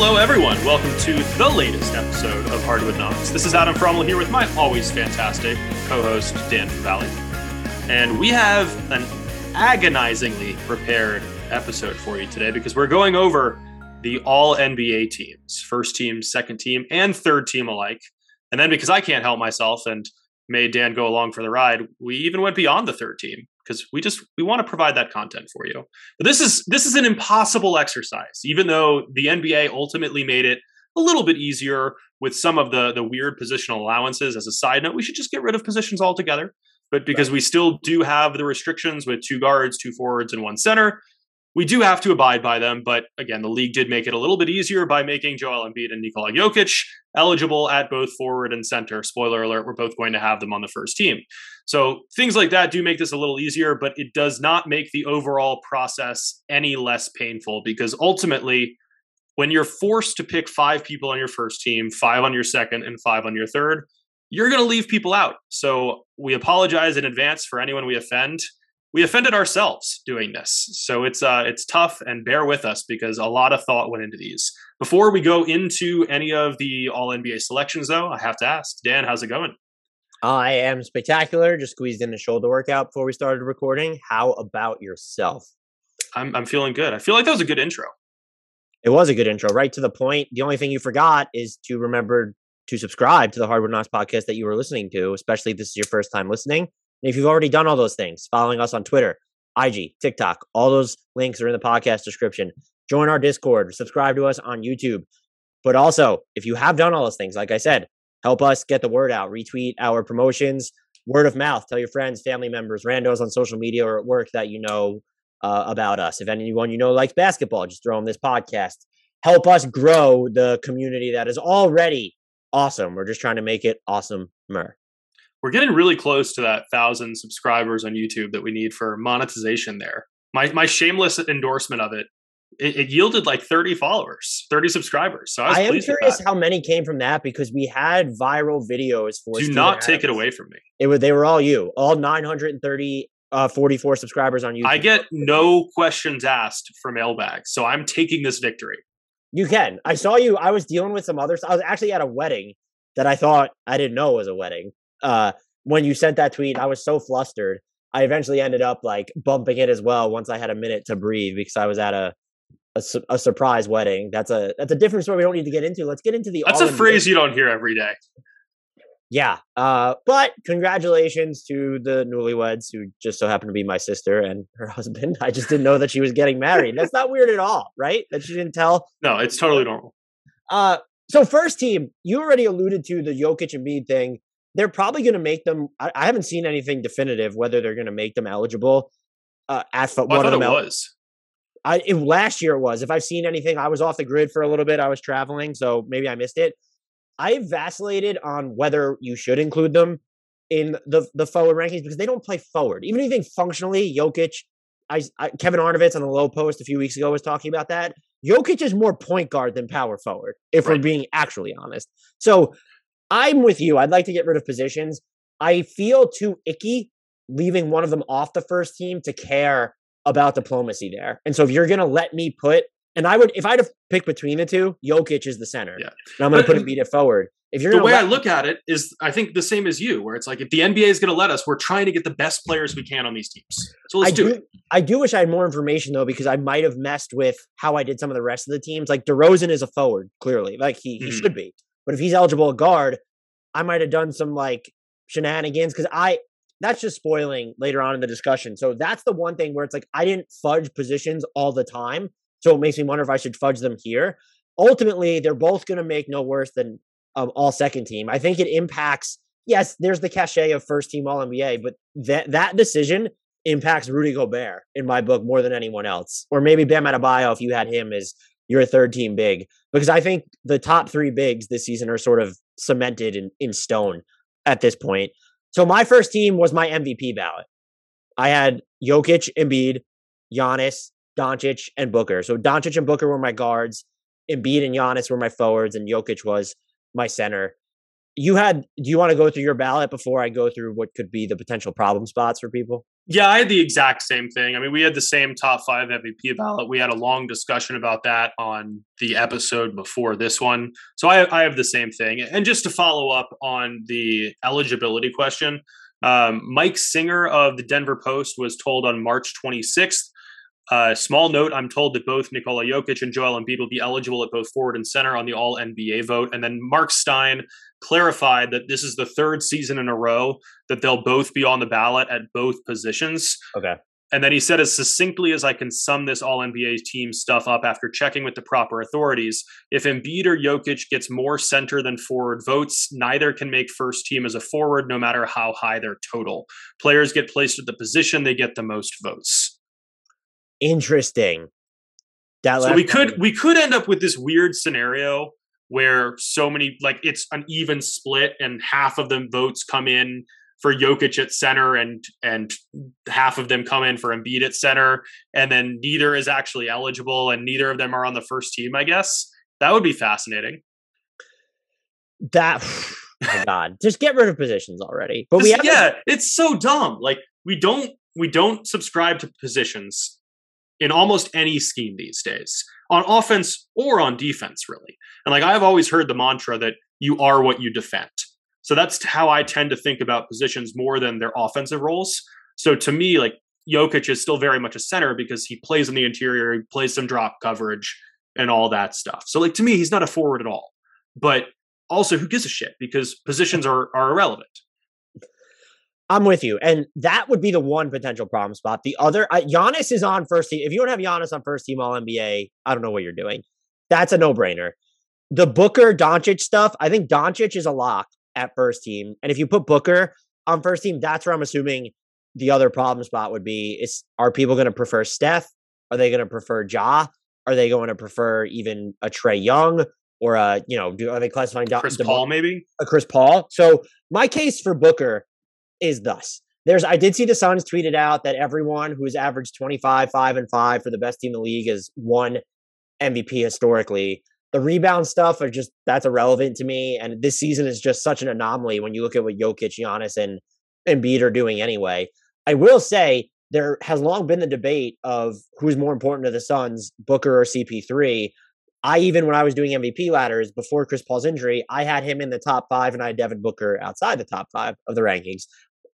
Hello, everyone. Welcome to the latest episode of Hardwood Knox. This is Adam Fromwell here with my always fantastic co-host, Dan Valley. And we have an agonizingly prepared episode for you today because we're going over the all-NBA teams, first team, second team, and third team alike. And then because I can't help myself and made Dan go along for the ride, we even went beyond the third team because we want to provide that content for you. But this is an impossible exercise, even though the NBA ultimately made it a little bit easier with some of the weird positional allowances. As a side note, we should just get rid of positions altogether. But because we still do have the restrictions with two guards, two forwards, and one center, we do have to abide by them. But again, the league did make it a little bit easier by making Joel Embiid and Nikola Jokic eligible at both forward and center. Spoiler alert, we're both going to have them on the first team. So things like that do make this a little easier, but it does not make the overall process any less painful because ultimately, when you're forced to pick five people on your first team, five on your second, and five on your third, you're going to leave people out. So we apologize in advance for anyone we offend. We offended ourselves doing this. So it's tough, and bear with us because a lot of thought went into these. Before we go into any of the All-NBA selections, though, I have to ask, Dan, how's it going? I am spectacular. Just squeezed in a shoulder workout before we started recording. How about yourself? I'm feeling good. I feel like that was a good intro. It was a good intro, right to the point. The only thing you forgot is to remember to subscribe to the Hardwood Knox podcast that you were listening to, especially if this is your first time listening. And if you've already done all those things, following us on Twitter, IG, TikTok, all those links are in the podcast description. Join our Discord, subscribe to us on YouTube. But also, if you have done all those things, like I said, help us get the word out, retweet our promotions, word of mouth, tell your friends, family members, randos on social media or at work that you know about us. If anyone you know likes basketball, just throw them this podcast. Help us grow the community that is already awesome. We're just trying to make it awesomer. We're getting really close to that 1,000 subscribers on YouTube that we need for monetization there. My shameless endorsement of it yielded like 30 followers, 30 subscribers. So I am curious how many came from that because we had viral videos for. Do not take it away from me. They were all you, all 944 subscribers on YouTube. I get no questions asked for mailbag, so I'm taking this victory. You can. I saw you. I was dealing with some others. I was actually at a wedding that I thought I didn't know was a wedding. When you sent that tweet, I was so flustered. I eventually ended up like bumping it as well once I had a minute to breathe because I was at a surprise wedding. That's a different story we don't need to get into. Let's get into the. That's a phrase you don't hear every day. Yeah. But congratulations to the newlyweds who just so happened to be my sister and her husband. I just didn't know that she was getting married. That's not weird at all, right? That she didn't tell. No, it's totally normal. So first team, you already alluded to the Jokic and Embiid thing. They're probably going to make them. I haven't seen anything definitive whether they're going to make them eligible. Last year it was. If I've seen anything, I was off the grid for a little bit. I was traveling, so maybe I missed it. I vacillated on whether you should include them in the forward rankings because they don't play forward. Even if you think functionally, Jokic, Kevin Arnovitz on the low post a few weeks ago was talking about that. Jokic is more point guard than power forward, if we're being actually honest. So I'm with you. I'd like to get rid of positions. I feel too icky leaving one of them off the first team to care about diplomacy there. And so if you're going to let me put And I would, if I had to pick between the two, Jokic is the center. Yeah. And I'm going to put Embiid forward. If you're the way I look at it is, I think the same as you, where it's like, if the NBA is going to let us, we're trying to get the best players we can on these teams. So let's do it. I do wish I had more information though, because I might have messed with how I did some of the rest of the teams. Like DeRozan is a forward, clearly, like he should be. But if he's eligible a guard, I might have done some like shenanigans because that's just spoiling later on in the discussion. So that's the one thing where it's like I didn't fudge positions all the time. So it makes me wonder if I should fudge them here. Ultimately, they're both going to make no worse than all second team. I think it impacts, yes, there's the cachet of first team All-NBA, but that decision impacts Rudy Gobert in my book more than anyone else. Or maybe Bam Adebayo, if you had him as your third team big. Because I think the top three bigs this season are sort of cemented in stone at this point. So my first team was my MVP ballot. I had Jokic, Embiid, Giannis, Doncic and Booker. So Doncic and Booker were my guards. Embiid and Giannis were my forwards, and Jokic was my center. Do you want to go through your ballot before I go through what could be the potential problem spots for people? Yeah, I had the exact same thing. I mean, we had the same top five MVP ballot. We had a long discussion about that on the episode before this one. So I have the same thing. And just to follow up on the eligibility question, Mike Singer of the Denver Post was told on March 26th, small note, I'm told that both Nikola Jokic and Joel Embiid will be eligible at both forward and center on the All-NBA vote. And then Mark Stein clarified that this is the third season in a row that they'll both be on the ballot at both positions. Okay. And then he said, as succinctly as I can sum this All-NBA team stuff up after checking with the proper authorities, if Embiid or Jokic gets more center than forward votes, neither can make first team as a forward, no matter how high their total. Players get placed at the position they get the most votes. Interesting. So we could end up with this weird scenario where so many, like, it's an even split and half of them votes come in for Jokic at center and half of them come in for Embiid at center, and then neither is actually eligible and neither of them are on the first team, I guess. That would be fascinating. That, my God, just get rid of positions already. But it's so dumb. Like, we don't subscribe to positions in almost any scheme these days, on offense or on defense, really. And like, I've always heard the mantra that you are what you defend. So that's how I tend to think about positions more than their offensive roles. So to me, like, Jokic is still very much a center because he plays in the interior, he plays some drop coverage and all that stuff. So like, to me, he's not a forward at all. But also, who gives a shit? Because positions are irrelevant. I'm with you. And that would be the one potential problem spot. The other, Giannis is on first team. If you don't have Giannis on first team All-NBA, I don't know what you're doing. That's a no-brainer. The Booker-Doncic stuff, I think Doncic is a lock at first team. And if you put Booker on first team, that's where I'm assuming the other problem spot would be is, are people going to prefer Steph? Are they going to prefer Ja? Are they going to prefer even a Trae Young or a, are they classifying Chris Paul, maybe a Chris Paul? So my case for Booker is thus. I did see the Suns tweeted out that everyone who's averaged 25, 5 and 5 for the best team in the league has won MVP historically. The rebound stuff that's irrelevant to me. And this season is just such an anomaly when you look at what Jokic, Giannis, and Embiid are doing anyway. I will say there has long been the debate of who's more important to the Suns, Booker or CP3. Even when I was doing MVP ladders before Chris Paul's injury, I had him in the top five and I had Devin Booker outside the top five of the rankings.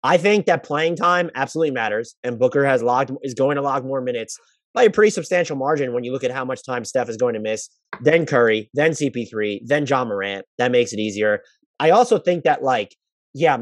I think that playing time absolutely matters. And Booker is going to log more minutes by a pretty substantial margin when you look at how much time Steph is going to miss, then Curry, then CP3, then John Morant. That makes it easier. I also think that,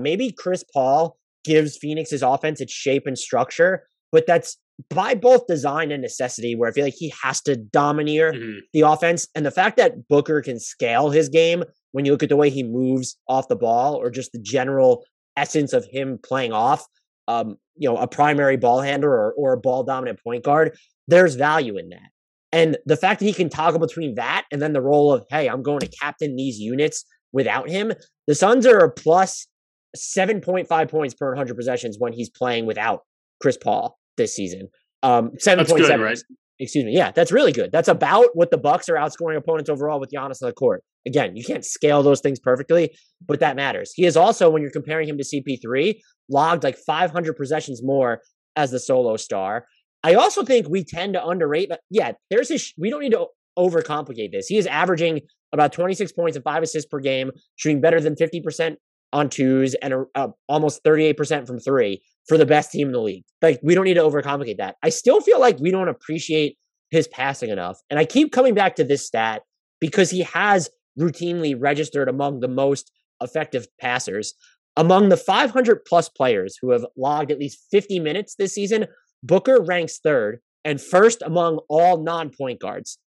maybe Chris Paul gives Phoenix's offense its shape and structure, but that's by both design and necessity, where I feel like he has to domineer the offense. And the fact that Booker can scale his game when you look at the way he moves off the ball or just the general essence of him playing off, a primary ball handler or a ball dominant point guard, there's value in that. And the fact that he can toggle between that and then the role of, hey, I'm going to captain these units without him. The Suns are a plus 7.5 points per 100 possessions when he's playing without Chris Paul this season. 7.7, right? Excuse me. Yeah, that's really good. That's about what the Bucks are outscoring opponents overall with Giannis on the court. Again, you can't scale those things perfectly, but that matters. He is also, when you're comparing him to CP3, logged 500 possessions more as the solo star. I also think we tend to underrate, we don't need to overcomplicate this. He is averaging about 26 points and 5 assists per game, shooting better than 50% on twos and almost 38% from three for the best team in the league. We don't need to overcomplicate that. I still feel like we don't appreciate his passing enough. And I keep coming back to this stat because he has routinely registered among the most effective passers. Among the 500 plus players who have logged at least 50 minutes this season, Booker ranks third and first among all non-point guards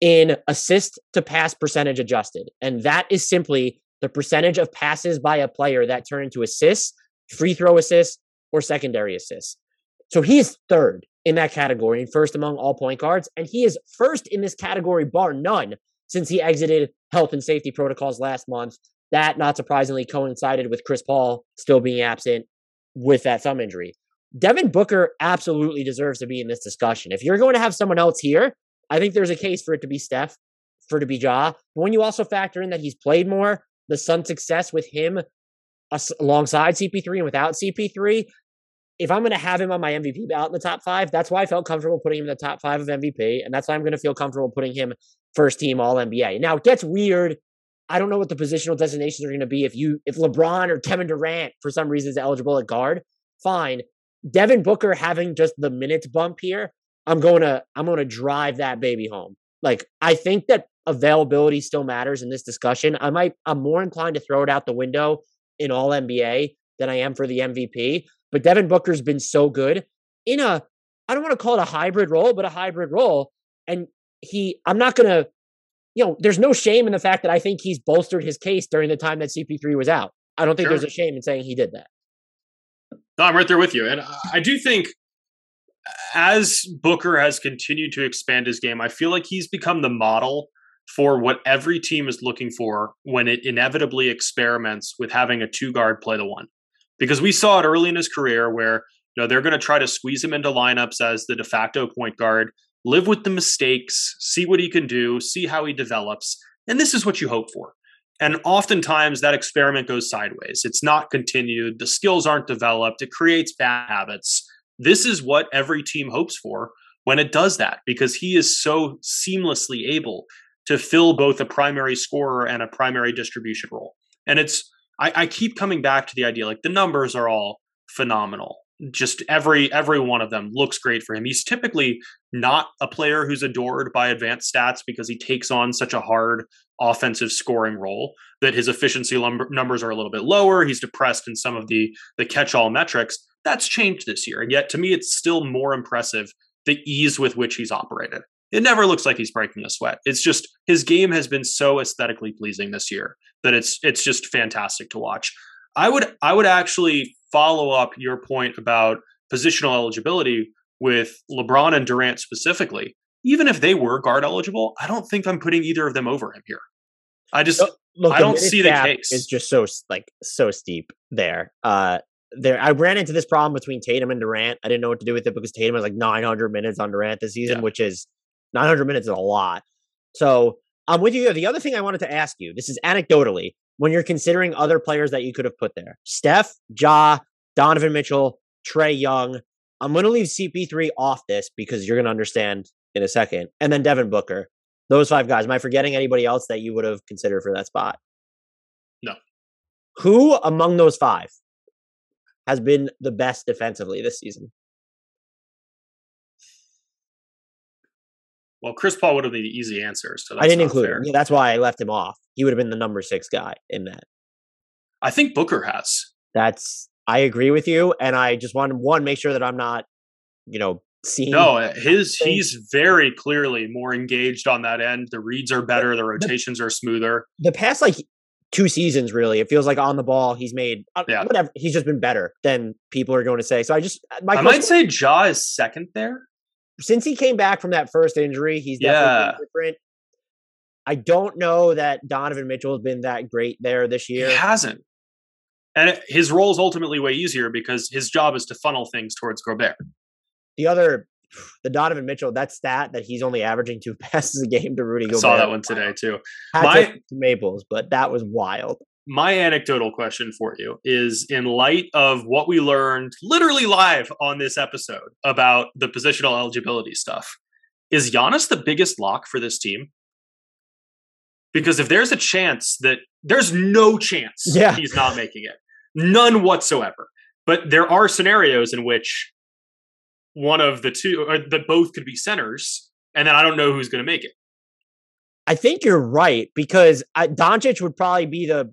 in assist to pass percentage adjusted. And that is simply the percentage of passes by a player that turn into assists, free throw assists, or secondary assists. So he is third in that category and first among all point guards. And he is first in this category, bar none, since he exited health and safety protocols last month. That, not surprisingly, coincided with Chris Paul still being absent with that thumb injury. Devin Booker absolutely deserves to be in this discussion. If you're going to have someone else here, I think there's a case for it to be Steph, for it to be Ja. But when you also factor in that he's played more, the Suns' success with him alongside CP3 and without CP3, if I'm going to have him on my MVP ballot in the top five, that's why I felt comfortable putting him in the top five of MVP. And that's why I'm going to feel comfortable putting him first team all NBA. Now it gets weird. I don't know what the positional designations are going to be. If LeBron or Kevin Durant, for some reason, is eligible at guard, fine. Devin Booker having just the minutes bump here, I'm going to drive that baby home. Like, I think that availability still matters in this discussion. I'm more inclined to throw it out the window in all NBA than I am for the MVP. But Devin Booker's been so good in I don't want to call it a hybrid role, but a hybrid role. And I'm not going to, there's no shame in the fact that I think he's bolstered his case during the time that CP3 was out. I don't think there's a shame in saying he did that. No, I'm right there with you. And I do think as Booker has continued to expand his game, I feel like he's become the model for what every team is looking for when it inevitably experiments with having a two-guard play the one. Because we saw it early in his career where they're going to try to squeeze him into lineups as the de facto point guard, live with the mistakes, see what he can do, see how he develops. And this is what you hope for. And oftentimes that experiment goes sideways. It's not continued. The skills aren't developed. It creates bad habits. This is what every team hopes for when it does that, because he is so seamlessly able to fill both a primary scorer and a primary distribution role. And I keep coming back to the idea, like, the numbers are all phenomenal. Just every one of them looks great for him. He's typically not a player who's adored by advanced stats because he takes on such a hard offensive scoring role that his efficiency numbers are a little bit lower. He's depressed in some of the catch-all metrics. That's changed this year. And yet, to me, it's still more impressive the ease with which he's operated. It never looks like he's breaking a sweat. It's just his game has been so aesthetically pleasing this year that it's just fantastic to watch. I would actually follow up your point about positional eligibility with LeBron and Durant specifically. Even if they were guard eligible, I don't think I'm putting either of them over him here. I don't see the case. It's just so steep there. I ran into this problem between Tatum and Durant. I didn't know what to do with it because Tatum was 900 minutes on Durant this season, which is 900 minutes is a lot. So I'm with you here. The other thing I wanted to ask you, this is anecdotally, when you're considering other players that you could have put there, Steph, Ja, Donovan Mitchell, Trae Young. I'm going to leave CP3 off this because you're going to understand in a second. And then Devin Booker, those five guys. Am I forgetting anybody else that you would have considered for that spot? No. Who among those five has been the best defensively this season? Well, Chris Paul would have been the easy answer. So that's I didn't include fair. Him. Yeah, that's why I left him off. He would have been the number 6 guy in that. I think Booker has. I agree with you. And I just want to, make sure that I'm not, seeing. No, he's very clearly more engaged on that end. The reads are better. The rotations are smoother. The past, 2 seasons, really, it feels like on the ball, he's made whatever. He's just been better than people are going to say. So I might say Ja is second there. Since he came back from that first injury, he's definitely been different. I don't know that Donovan Mitchell has been that great there this year. He hasn't. And his role is ultimately way easier because his job is to funnel things towards Gobert. The Donovan Mitchell, that stat that he's only averaging 2 passes a game to Rudy Gobert. I saw that one today, too. Hats off to Maples, but that was wild. My anecdotal question for you is, in light of what we learned literally live on this episode about the positional eligibility stuff, is Giannis the biggest lock for this team? Because if there's a chance that there's no chance he's not making it, none whatsoever. But there are scenarios in which one of the two, or that both could be centers, and then I don't know who's going to make it. I think you're right, because Doncic would probably be the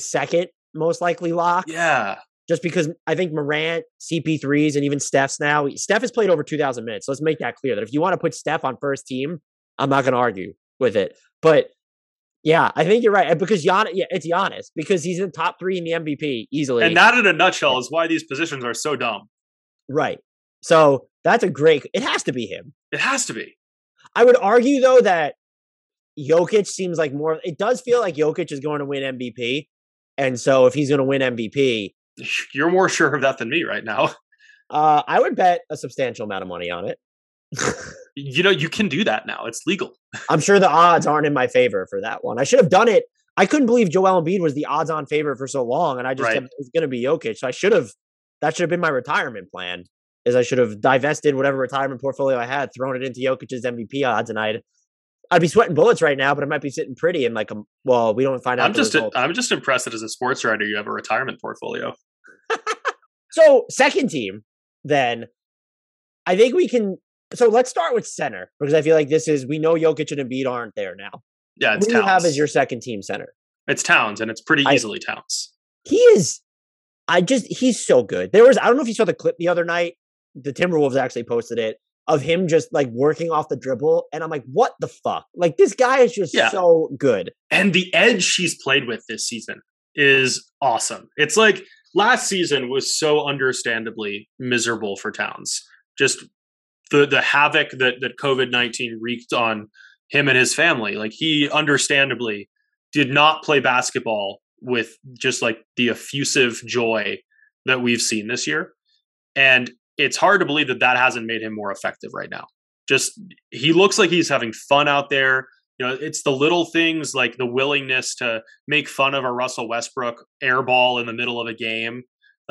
second most likely lock. Yeah. Just because I think Morant, CP3s, and even Steph's now. Steph has played over 2,000 minutes. So let's make that clear that if you want to put Steph on first team, I'm not going to argue with it. But yeah, I think you're right. Because it's Giannis, because he's in the top 3 in the MVP easily. And that in a nutshell is why these positions are so dumb. Right. So that's it has to be him. It has to be. I would argue, though, that Jokic seems like more. It does feel like Jokic is going to win MVP. And so if he's going to win MVP. You're more sure of that than me right now. I would bet a substantial amount of money on it. You can do that now. It's legal. I'm sure the odds aren't in my favor for that one. I should have done it. I couldn't believe Joel Embiid was the odds on favorite for so long. And I just kept, it was going to be Jokic. So I should have That should have been my retirement plan, is I should have divested whatever retirement portfolio I had, thrown it into Jokic's MVP odds, and I'd be sweating bullets right now, but I might be sitting pretty and well, we don't find out. I'm just impressed that as a sports writer, you have a retirement portfolio. So second team, then I think we can. So let's start with center, because I feel like we know Jokic and Embiid aren't there now. Yeah, it's Who Towns. You have as your second team center? It's Towns, and it's pretty easily Towns. He is. He's so good. I don't know if you saw the clip the other night. The Timberwolves actually posted it, of him just working off the dribble. And I'm like, what the fuck? This guy is just so good. And the edge he's played with this season is awesome. It's last season was so understandably miserable for Towns. Just the havoc that COVID-19 wreaked on him and his family. He understandably did not play basketball with just the effusive joy that we've seen this year. And it's hard to believe that hasn't made him more effective right now. Just, he looks like he's having fun out there. You know, it's the little things like the willingness to make fun of a Russell Westbrook air ball in the middle of a game,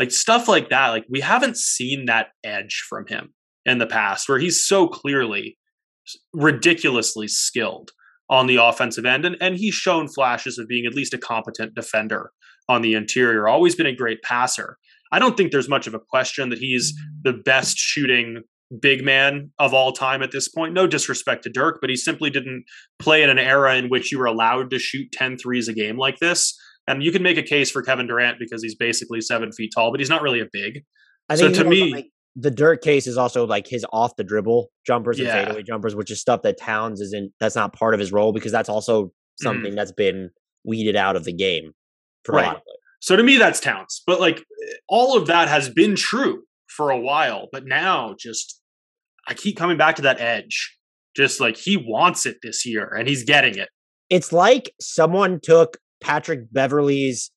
stuff like that. We haven't seen that edge from him in the past, where he's so clearly ridiculously skilled on the offensive end. And he's shown flashes of being at least a competent defender on the interior, always been a great passer. I don't think there's much of a question that he's the best shooting big man of all time at this point. No disrespect to Dirk, but he simply didn't play in an era in which you were allowed to shoot 10 threes a game like this. And you can make a case for Kevin Durant because he's basically 7 feet tall, but he's not really a big. The Dirk case is also his off the dribble jumpers and fadeaway jumpers, which is stuff that Towns isn't. That's not part of his role, because that's also something that's been weeded out of the game for a lot of players. So to me, that's Towns. But all of that has been true for a while. But now I keep coming back to that edge. He wants it this year and he's getting it. It's like someone took Patrick Beverley's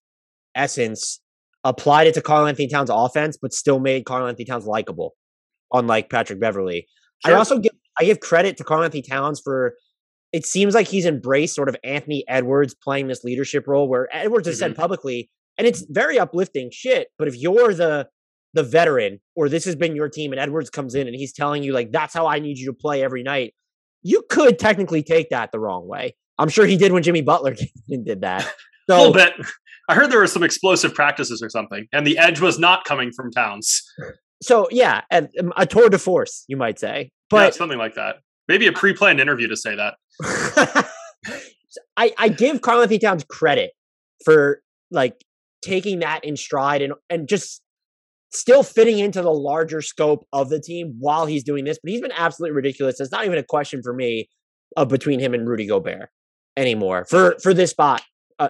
essence, applied it to Karl-Anthony Towns' offense, but still made Karl-Anthony Towns likable, unlike Patrick Beverley. Sure. I also give credit to Karl-Anthony Towns for... It seems like he's embraced sort of Anthony Edwards playing this leadership role, where Edwards has said publicly, and it's very uplifting shit, but if you're the veteran, or this has been your team, and Edwards comes in and he's telling you, that's how I need you to play every night, you could technically take that the wrong way. I'm sure he did when Jimmy Butler did that. So, a little bit. I heard there were some explosive practices or something, and the edge was not coming from Towns. So, yeah, and a tour de force, you might say. But yeah, something like that. Maybe a pre-planned interview to say that. I give Karl-Anthony Towns credit for taking that in stride and just still fitting into the larger scope of the team while he's doing this. But he's been absolutely ridiculous. It's not even a question for me between him and Rudy Gobert anymore for this spot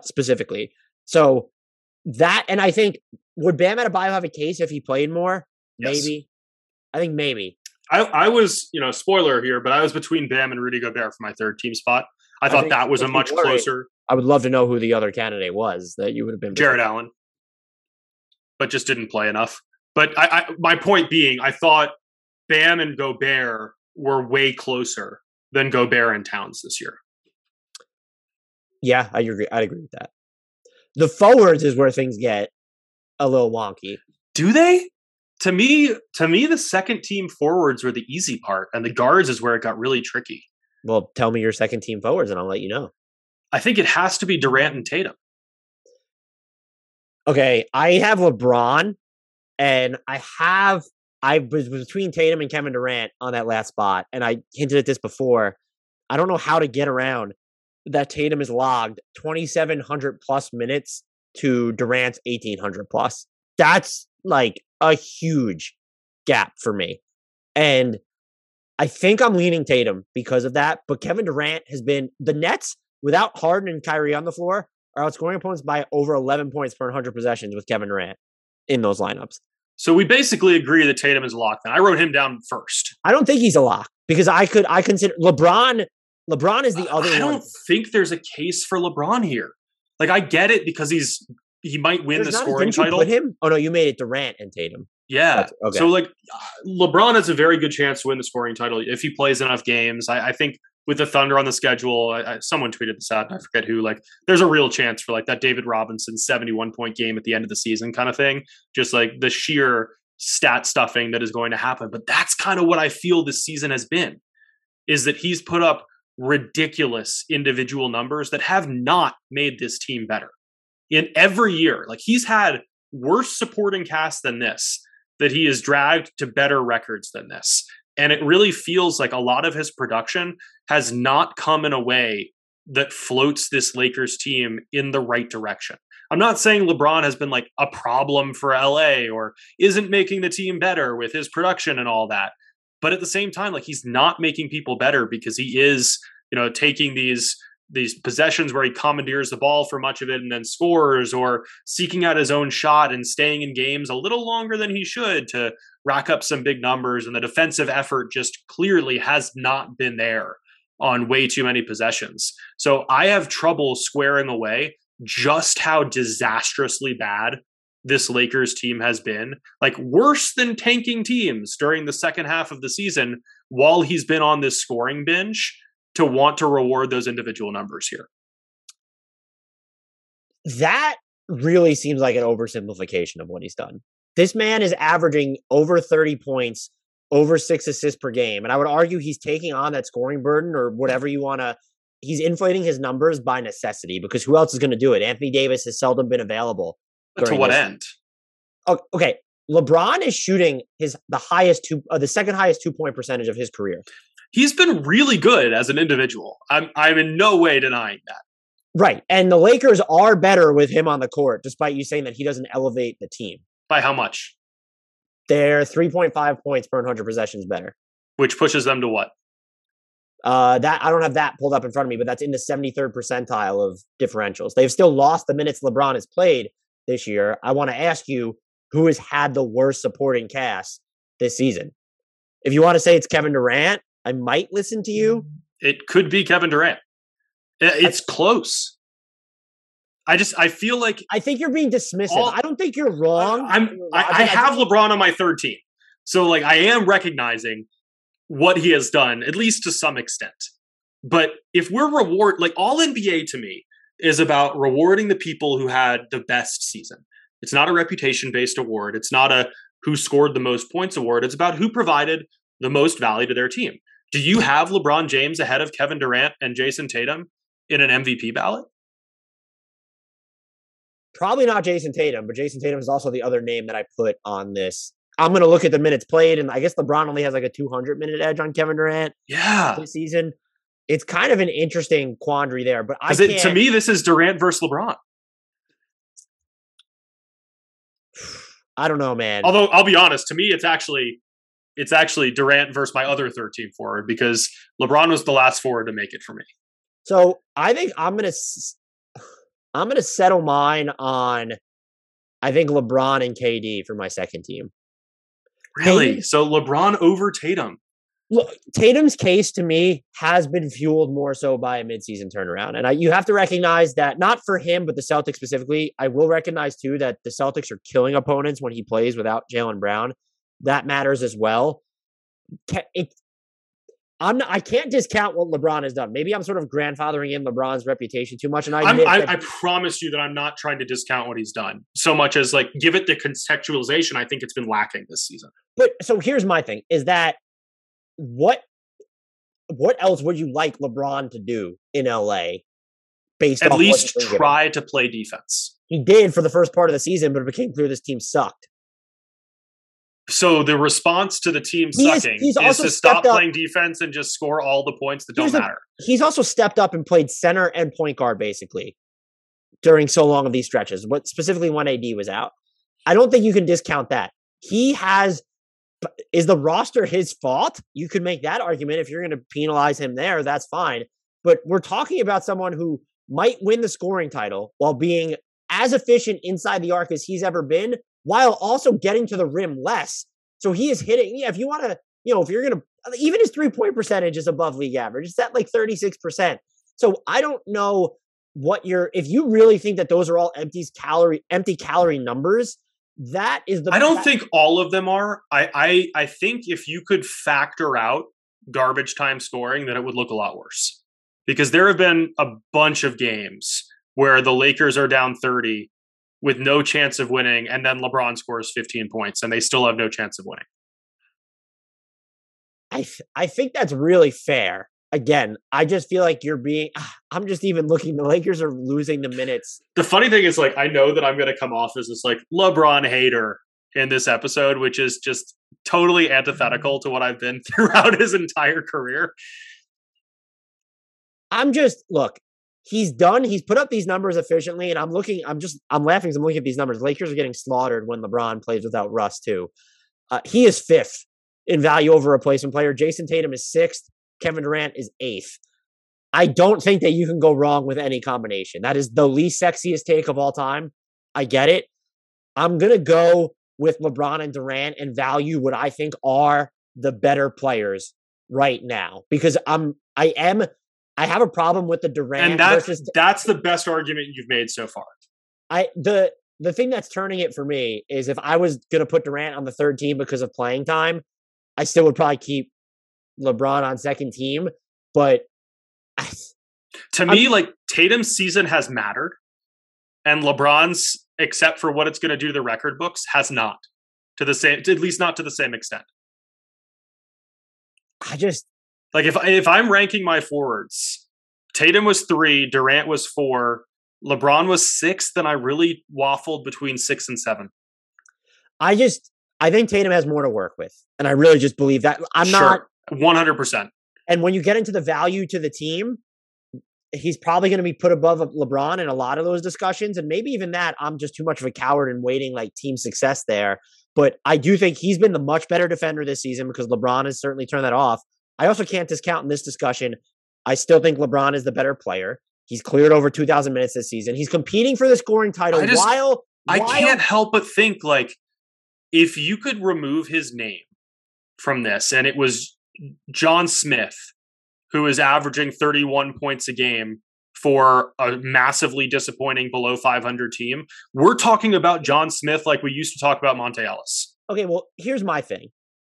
specifically. So that, and I think, would Bam Adebayo have a case if he played more? Yes. Maybe. I think maybe. I was, spoiler here, but I was between Bam and Rudy Gobert for my third team spot. I thought that was a much closer. I would love to know who the other candidate was that you would have been. Jared Allen, but just didn't play enough. But my point being, I thought Bam and Gobert were way closer than Gobert and Towns this year. Yeah, I'd agree with that. The forwards is where things get a little wonky. Do they? To me, the second team forwards were the easy part, and the guards is where it got really tricky. Well, tell me your second team forwards, and I'll let you know. I think it has to be Durant and Tatum. Okay, I have LeBron, and I was between Tatum and Kevin Durant on that last spot, and I hinted at this before. I don't know how to get around that Tatum is logged 2,700 plus minutes to Durant's 1,800 plus. That's a huge gap for me. And I think I'm leaning Tatum because of that. But Kevin Durant has been, the Nets, without Harden and Kyrie on the floor, are outscoring opponents by over 11 points per 100 possessions with Kevin Durant in those lineups. So we basically agree that Tatum is a lock. I wrote him down first. I don't think he's a lock because I consider LeBron. LeBron is the other one. I don't think there's a case for LeBron here. I get it because he might win the scoring title. Didn't you put him? Oh, no, you made it Durant and Tatum. Yeah. Okay. So, LeBron has a very good chance to win the scoring title if he plays enough games. I think with the Thunder on the schedule, someone tweeted this out, and I forget who, like, there's a real chance for like that David Robinson 71-point game at the end of the season kind of thing. Just like the sheer stat stuffing that is going to happen. But that's kind of what I feel this season has been, is that he's put up ridiculous individual numbers that have not made this team better. In every year, like, he's had worse supporting cast than this, that he is dragged to better records than this. And it really feels like a lot of his production has not come in a way that floats this Lakers team in the right direction. I'm not saying LeBron has been like a problem for LA or isn't making the team better with his production and all that. But at the same time, like, he's not making people better because he is, you know, taking these possessions where he commandeers the ball for much of it and then scores, or seeking out his own shot and staying in games a little longer than he should to rack up some big numbers. And the defensive effort just clearly has not been there on way too many possessions. So I have trouble squaring away just how disastrously bad this Lakers team has been, like worse than tanking teams during the second half of the season while he's been on this scoring binge, to want to reward those individual numbers here. That really seems like an oversimplification of what he's done. This man is averaging over 30 points, over 6 assists per game. And I would argue he's taking on that scoring burden, or whatever you want to, he's inflating his numbers by necessity, because who else is going to do it? Anthony Davis has seldom been available. But to what end? Okay. LeBron is shooting the second highest 2-point percentage of his career. He's been really good as an individual. I'm in no way denying that. Right. And the Lakers are better with him on the court, despite you saying that he doesn't elevate the team. By how much? They're 3.5 points per 100 possessions better. Which pushes them to what? That I don't have that pulled up in front of me, but that's in the 73rd percentile of differentials. They've still lost the minutes LeBron has played this year. I want to ask you, who has had the worst supporting cast this season? If you want to say it's Kevin Durant, I might listen to you. It could be Kevin Durant. It's close. I feel like... I think you're being dismissive. I don't think you're wrong. I have LeBron on my third team. So like, I am recognizing what he has done, at least to some extent. But if we're like, all NBA to me is about rewarding the people who had the best season. It's not a reputation-based award. It's not a who scored the most points award. It's about who provided the most value to their team. Do you have LeBron James ahead of Kevin Durant and Jayson Tatum in an MVP ballot? Probably not Jayson Tatum, but Jayson Tatum is also the other name that I put on this. I'm going to look at the minutes played, and I guess LeBron only has like a 200-minute edge on Kevin Durant. Yeah, this season. It's kind of an interesting quandary there, but to me, this is Durant versus LeBron. I don't know, man. Although I'll be honest, to me, it's actually Durant versus my other third team forward, because LeBron was the last forward to make it for me. So I think I'm gonna settle mine on, I think, LeBron and KD for my second team. Really? KD? So LeBron over Tatum. Look, Tatum's case to me has been fueled more so by a midseason turnaround. And you have to recognize that, not for him, but the Celtics specifically. I will recognize too that the Celtics are killing opponents when he plays without Jaylen Brown. That matters as well. I can't discount what LeBron has done. Maybe I'm sort of grandfathering in LeBron's reputation too much. And I promise you that I'm not trying to discount what he's done so much as like give it the contextualization I think it's been lacking this season. But so here's my thing, is that what else would you like LeBron to do in LA? At least try to play defense. He did for the first part of the season, but it became clear this team sucked. So the response to the team sucking is to stop playing defense and just score all the points that don't matter. He's also stepped up and played center and point guard basically during so long of these stretches, but specifically when AD was out. I don't think you can discount that. Is the roster his fault? You could make that argument. If you're going to penalize him there, that's fine. But we're talking about someone who might win the scoring title while being as efficient inside the arc as he's ever been, while also getting to the rim less. So he is hitting. Yeah, if you want to, if you're going to, even his 3-point percentage is above league average. It's at like 36%. So I don't know if you really think that those are all empty calorie numbers. I don't think all of them are. I think if you could factor out garbage time scoring, then it would look a lot worse. Because there have been a bunch of games where the Lakers are down 30 with no chance of winning, and then LeBron scores 15 points, and they still have no chance of winning. I think that's really fair. Again, I just feel like I'm just even looking, the Lakers are losing the minutes. The funny thing is, like, I know that I'm going to come off as this, like, LeBron hater in this episode, which is just totally antithetical to what I've been throughout his entire career. Look, he's done. He's put up these numbers efficiently, and I'm laughing because I'm looking at these numbers. Lakers are getting slaughtered when LeBron plays without Russ, too. He is fifth in value over replacement player. Jayson Tatum is sixth. Kevin Durant is eighth. I don't think that you can go wrong with any combination. That is the least sexiest take of all time. I get it. I'm going to go with LeBron and Durant and value what I think are the better players right now, because I have a problem with the Durant. And that's the best argument you've made so far. The thing that's turning it for me is if I was going to put Durant on the third team because of playing time, I still would probably keep LeBron on second team. But to me, Tatum's season has mattered, and LeBron's, except for what it's going to do to the record books, has not, at least not to the same extent. If I'm ranking my forwards, Tatum was 3, Durant was 4, LeBron was 6, then I really waffled between 6 and 7. I think Tatum has more to work with. And I really just believe that. I'm not 100%. And when you get into the value to the team, he's probably going to be put above LeBron in a lot of those discussions. And maybe even that, I'm just too much of a coward in waiting like team success there. But I do think he's been the much better defender this season because LeBron has certainly turned that off. I also can't discount in this discussion, I still think LeBron is the better player. He's cleared over 2,000 minutes this season. He's competing for the scoring title. I can't help but think, like, if you could remove his name from this, and it was John Smith, who is averaging 31 points a game for a massively disappointing below 500 team, we're talking about John Smith like we used to talk about Monte Ellis. Okay, well, here's my thing.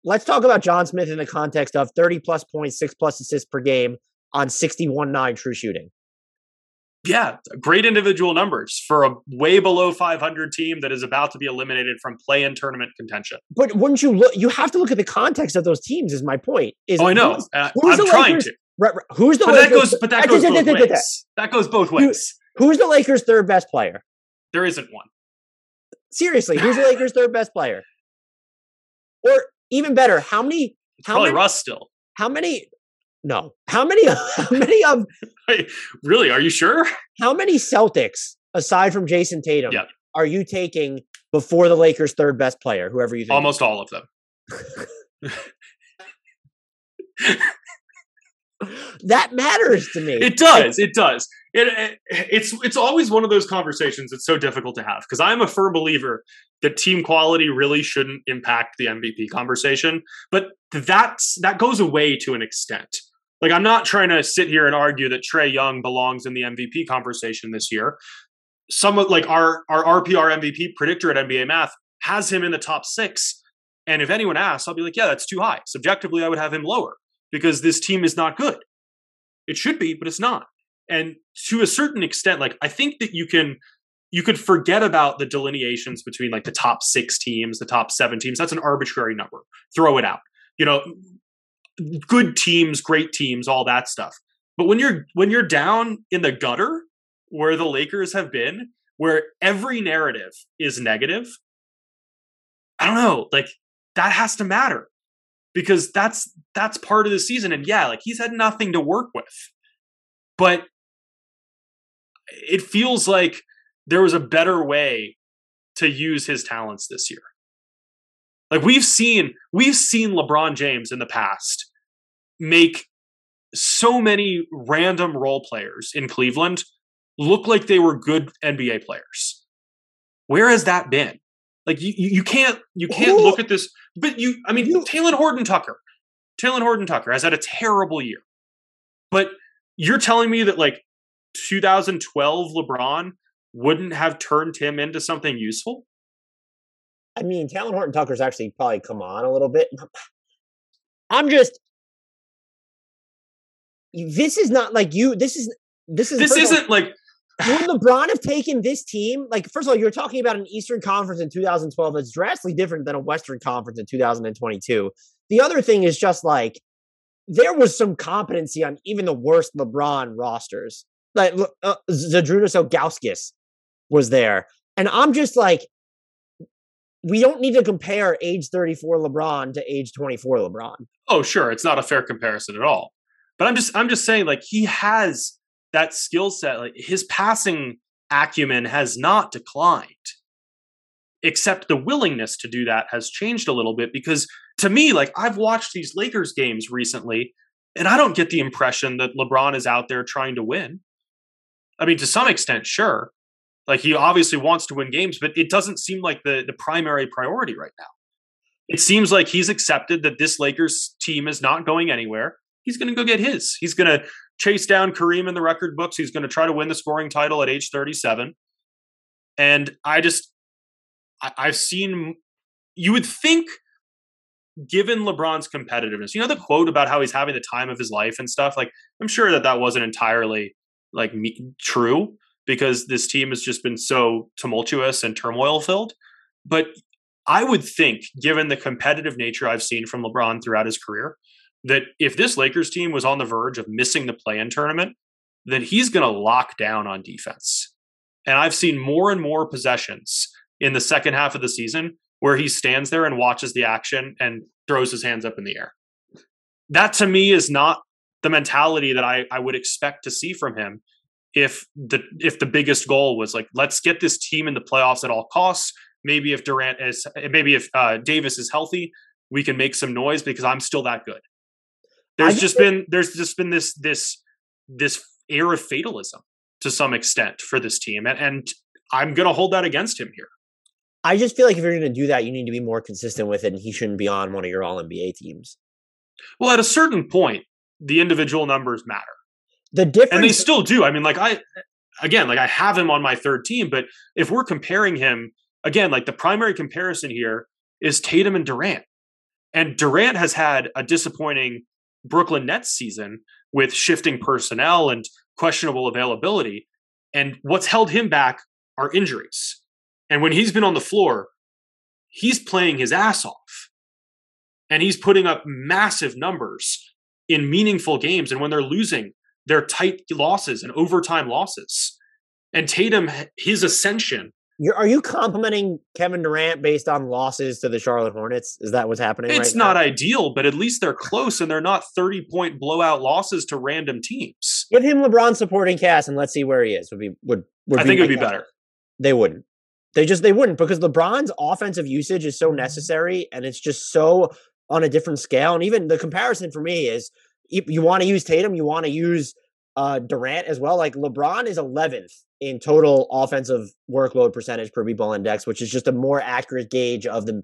Let's talk about John Smith in the context of 30-plus points, 6-plus assists per game on 61.9 true shooting. Yeah, great individual numbers for a way below 500 team that is about to be eliminated from play-in tournament contention. But wouldn't you look? You have to look at the context of those teams. Is my point? I know. I'm trying to. Who's the? But that goes both ways. That goes both ways. Who's the Lakers' third best player? There isn't one. Seriously, who's the Lakers' third best player? Or even better, how many? Probably Russ still. How many? No. How many of? Wait, really? Are you sure? How many Celtics, aside from Jayson Tatum, are you taking before the Lakers' third best player? Whoever you think. Almost all of them. That matters to me. It does. It does. It's always one of those conversations that's so difficult to have, because I'm a firm believer that team quality really shouldn't impact the MVP conversation. But that goes away to an extent. Like, I'm not trying to sit here and argue that Trae Young belongs in the MVP conversation this year. Somewhat like our RPR MVP predictor at NBA Math has him in the top 6. And if anyone asks, I'll be like, yeah, that's too high. Subjectively, I would have him lower, because this team is not good. It should be, but it's not. And to a certain extent, like, I think that you could forget about the delineations between, like, the top 6 teams, the top 7 teams. That's an arbitrary number. Throw it out. You know, good teams, great teams, all that stuff. But when you're down in the gutter where the Lakers have been, where every narrative is negative, I don't know, like, that has to matter. Because that's part of the season. And yeah, like, he's had nothing to work with. But it feels like there was a better way to use his talents this year. Like, we've seen LeBron James in the past make so many random role players in Cleveland look like they were good NBA players. Where has that been? Like, you can't look at this, but Talen Horton-Tucker has had a terrible year, but you're telling me that, like, 2012 LeBron wouldn't have turned him into something useful? I mean, Talen Horton-Tucker's actually probably come on a little bit. I'm just, this is not like you. This isn't like. Would LeBron have taken this team? Like, first of all, you're talking about an Eastern Conference in 2012 that's drastically different than a Western Conference in 2022. The other thing is just like there was some competency on even the worst LeBron rosters. Like Zdrunas Ilgauskas was there, and I'm just like, we don't need to compare age 34 LeBron to age 24 LeBron. Oh, sure, it's not a fair comparison at all. But I'm just saying, like, he has that skill set, like his passing acumen has not declined, except the willingness to do that has changed a little bit. Because to me, like, I've watched these Lakers games recently, and I don't get the impression that LeBron is out there trying to win. I mean, to some extent, sure. Like, he obviously wants to win games, but it doesn't seem like the primary priority right now. It seems like he's accepted that this Lakers team is not going anywhere. He's going to go get his. He's going to chase down Kareem in the record books. He's going to try to win the scoring title at age 37. And I've seen, you would think, given LeBron's competitiveness, you know, the quote about how he's having the time of his life and stuff, like, I'm sure that wasn't entirely like true, because this team has just been so tumultuous and turmoil filled. But I would think, given the competitive nature I've seen from LeBron throughout his career, that if this Lakers team was on the verge of missing the play-in tournament, then he's going to lock down on defense. And I've seen more and more possessions in the second half of the season where he stands there and watches the action and throws his hands up in the air. That to me is not the mentality that I would expect to see from him if the biggest goal was like, let's get this team in the playoffs at all costs. Maybe if Davis is healthy, we can make some noise because I'm still that good. There's just been this air of fatalism to some extent for this team. And I'm going to hold that against him here. I just feel like if you're going to do that, you need to be more consistent with it. And he shouldn't be on one of your All-NBA teams. Well, at a certain point, the individual numbers matter. The difference. And they still do. I mean, like I have him on my third team, but if we're comparing him again, like the primary comparison here is Tatum and Durant. And Durant has had a disappointing Brooklyn Nets season with shifting personnel and questionable availability. And what's held him back are injuries. And when he's been on the floor, he's playing his ass off. And he's putting up massive numbers in meaningful games. And when they're losing, they're tight losses and overtime losses. And Tatum, his ascension. Are you complimenting Kevin Durant based on losses to the Charlotte Hornets? Is that what's happening right now? It's not ideal, but at least they're close and they're not 30-point blowout losses to random teams. Give him LeBron supporting cast and let's see where he is. I think it would be better. They wouldn't. They wouldn't, because LeBron's offensive usage is so necessary and it's just so on a different scale. And even the comparison for me is you want to use Tatum, you want to use Durant as well. Like LeBron is 11th in total offensive workload percentage per B-ball index, which is just a more accurate gauge of the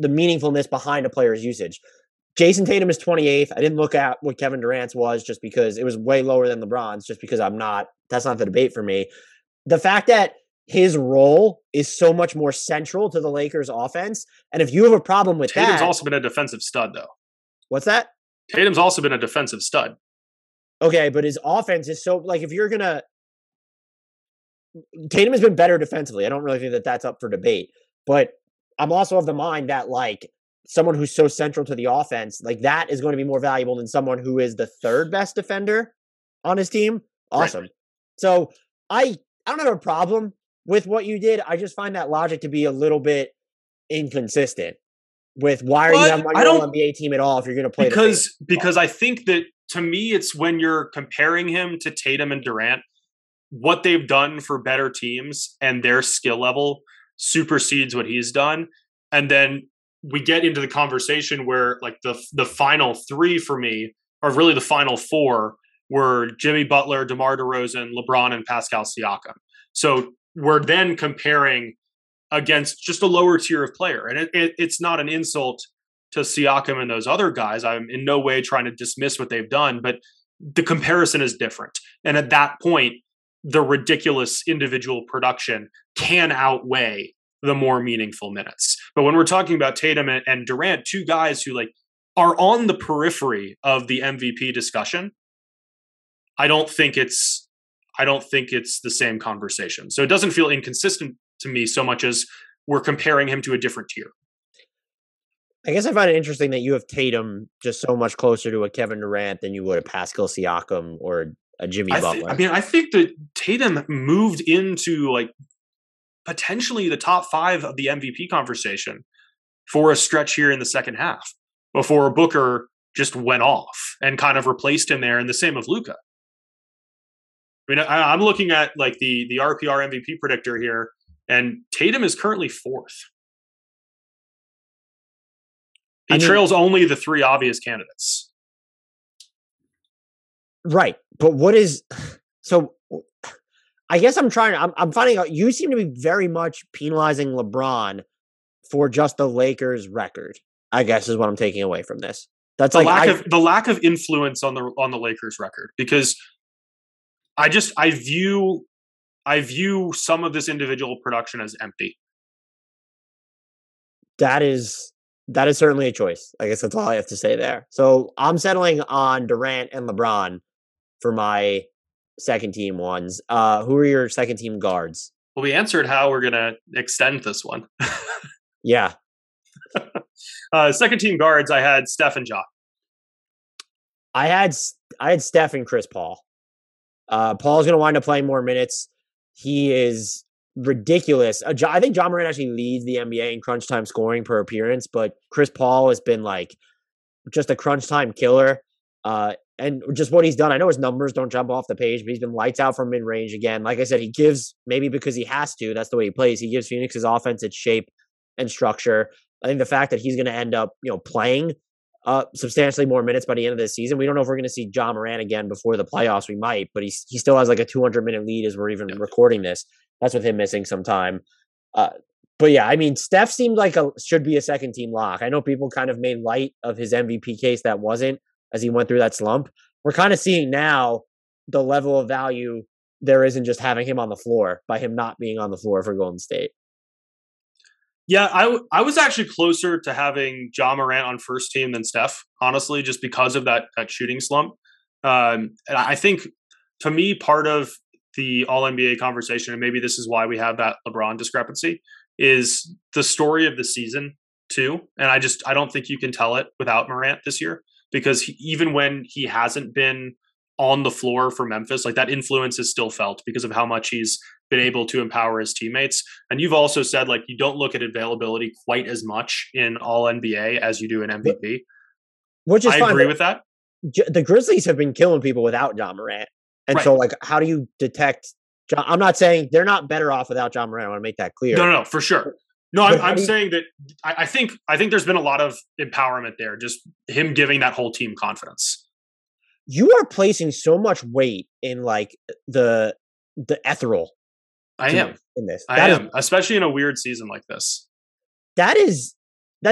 meaningfulness behind a player's usage. Jayson Tatum is 28th. I didn't look at what Kevin Durant's was just because it was way lower than LeBron's, just because that's not the debate for me. The fact that his role is so much more central to the Lakers offense. And if you have a problem with Tatum's also been a defensive stud though. What's that? Tatum's also been a defensive stud. Okay, but his offense is so, like, if you're going to, Tatum has been better defensively. I don't really think that that's up for debate. But I'm also of the mind that, like, someone who's so central to the offense, like, that is going to be more valuable than someone who is the third best defender on his team. Awesome. Right. So I don't have a problem with what you did. I just find that logic to be a little bit inconsistent with why are you on my NBA team at all if you're going to play because I think that, to me, it's when you're comparing him to Tatum and Durant, what they've done for better teams and their skill level supersedes what he's done. And then we get into the conversation where, like, the final three for me, or really the final four, were Jimmy Butler, DeMar DeRozan, LeBron, and Pascal Siakam. So we're then comparing against just a lower tier of player. And it's not an insult to Siakam and those other guys. I'm in no way trying to dismiss what they've done, but the comparison is different. And at that point, the ridiculous individual production can outweigh the more meaningful minutes. But when we're talking about Tatum and Durant, two guys who, like, are on the periphery of the MVP discussion, I don't think it's the same conversation. So it doesn't feel inconsistent to me so much as we're comparing him to a different tier. I guess I find it interesting that you have Tatum just so much closer to a Kevin Durant than you would a Pascal Siakam or a Jimmy Butler. I mean, I think that Tatum moved into like potentially the top five of the MVP conversation for a stretch here in the second half before Booker just went off and kind of replaced him there. And the same of Luka. I mean, I'm looking at like the RPR MVP predictor here, and Tatum is currently fourth. He trails only the three obvious candidates. Right. But what is, so I guess I'm finding out you seem to be very much penalizing LeBron for just the Lakers record, I guess is what I'm taking away from this. That's the like lack of influence on the Lakers record, because I view some of this individual production as empty. That is certainly a choice. I guess that's all I have to say there. So I'm settling on Durant and LeBron for my second team ones. Who are your second team guards? Well, we answered how we're going to extend this one. Yeah. Second team guards, I had Steph and Ja. I had Steph and Chris Paul. Paul's going to wind up playing more minutes. He is ridiculous. I think John Morant actually leads the NBA in crunch time scoring per appearance, but Chris Paul has been like just a crunch time killer. And just what he's done. I know his numbers don't jump off the page, but he's been lights out from mid-range again. Like I said, he gives, maybe because he has to, that's the way he plays. He gives Phoenix's offense its shape and structure. I think the fact that he's going to end up, playing substantially more minutes by the end of this season. We don't know if we're going to see Ja Morant again before the playoffs. We might, but he still has like a 200-minute lead as we're even recording this. That's with him missing some time. But yeah, I mean, Steph seemed like should be a second team lock. I know people kind of made light of his MVP case that wasn't as he went through that slump. We're kind of seeing now the level of value there is in just having him on the floor by him not being on the floor for Golden State. Yeah, I was actually closer to having Ja Morant on first team than Steph, honestly, just because of that shooting slump. And I think, to me, part of the All-NBA conversation, and maybe this is why we have that LeBron discrepancy, is the story of the season, too. And I don't think you can tell it without Morant this year, because even when he hasn't been on the floor for Memphis, like that influence is still felt because of how much he's been able to empower his teammates. And you've also said, like, you don't look at availability quite as much in All NBA as you do in MVP. Which is I agree with that. The Grizzlies have been killing people without John Morant. And right. So, like, how do you detect John? I'm not saying they're not better off without John Morant. I want to make that clear. No, for sure. No, I'm saying that I think there's been a lot of empowerment there. Just him giving that whole team confidence. You are placing so much weight in like the ethereal. I am in this. I am, especially in a weird season like this. That's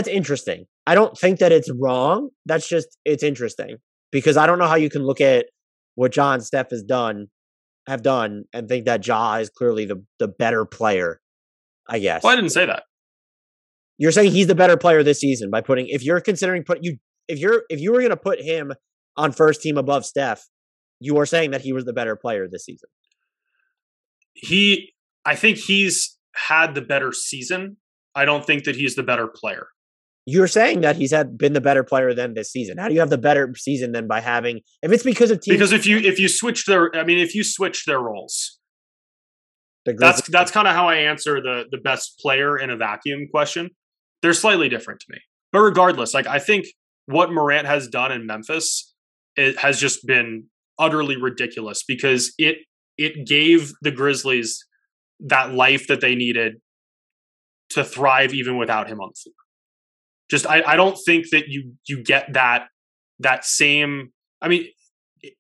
interesting. I don't think that it's wrong. That's just, it's interesting because I don't know how you can look at what John and Steph have done and think that Ja is clearly the better player, I guess. Well, I didn't say that. You're saying he's the better player this season by putting, if you were going to put him on first team above Steph, you are saying that he was the better player this season. I think he's had the better season. I don't think that he's the better player. You're saying that he's been the better player than this season. How do you have the better season than by having, if it's because of teams? Because if you switch their roles, that's kind of how I answer the best player in a vacuum question. They're slightly different to me, but regardless, like I think what Morant has done in Memphis, it has just been utterly ridiculous because it gave the Grizzlies that life that they needed to thrive even without him on the floor. Just I don't think that you get that same. I mean,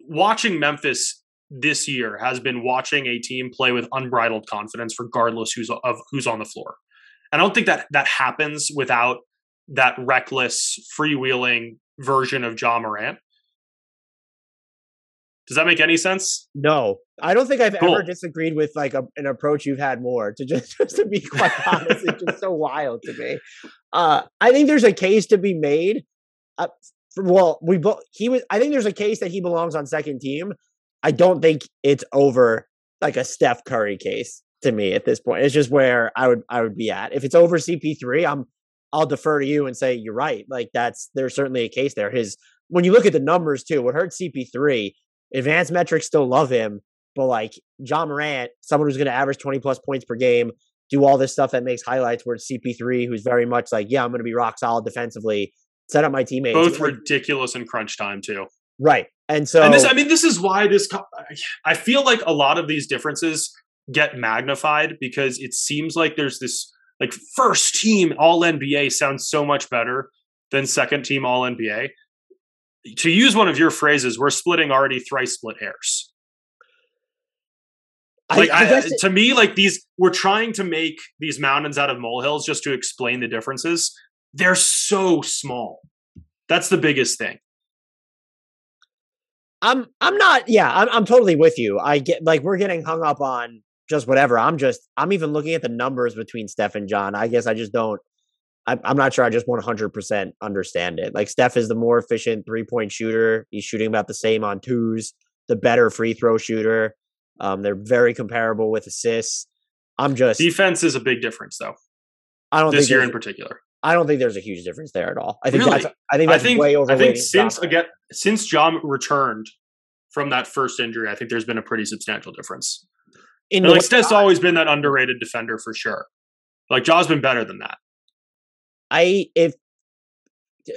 watching Memphis this year has been watching a team play with unbridled confidence, regardless who's on the floor. I don't think that happens without that reckless, freewheeling version of Ja Morant. Does that make any sense? No, I don't think I've ever disagreed with like an approach you've had more. To just to be quite honest, it's just so wild to me. I think there's a case to be made Well, we both. He was. I think there's a case that he belongs on second team. I don't think it's over like a Steph Curry case to me at this point. It's just where I would be at. If it's over CP3, I'll defer to you and say you're right. Like there's certainly a case there. When you look at the numbers too, what hurts CP3, advanced metrics still love him, but like John Morant, someone who's going to average 20 plus points per game, do all this stuff that makes highlights, where CP3, who's very much like, yeah, I'm going to be rock solid defensively, set up my teammates. Both ridiculous in crunch time too. Right. And so, this is why I feel like a lot of these differences get magnified, because it seems like there's this like first team all NBA sounds so much better than second team all NBA. To use one of your phrases, we're splitting already thrice split hairs. Like to me, like we're trying to make these mountains out of molehills just to explain the differences. They're so small. That's the biggest thing. I'm totally with you. I get like, we're getting hung up on just whatever. I'm even looking at the numbers between Steph and John. I guess I just don't, I'm not sure. I just 100% understand it. Like Steph is the more efficient 3-point shooter. He's shooting about the same on twos, the better free throw shooter. They're very comparable with assists. Defense is a big difference though. This year in particular. I don't think there's a huge difference there at all. I think that's way overrated. I think since John returned from that first injury, I think there's been a pretty substantial difference. Steph's always been that underrated defender for sure. Like Ja's been better than that. If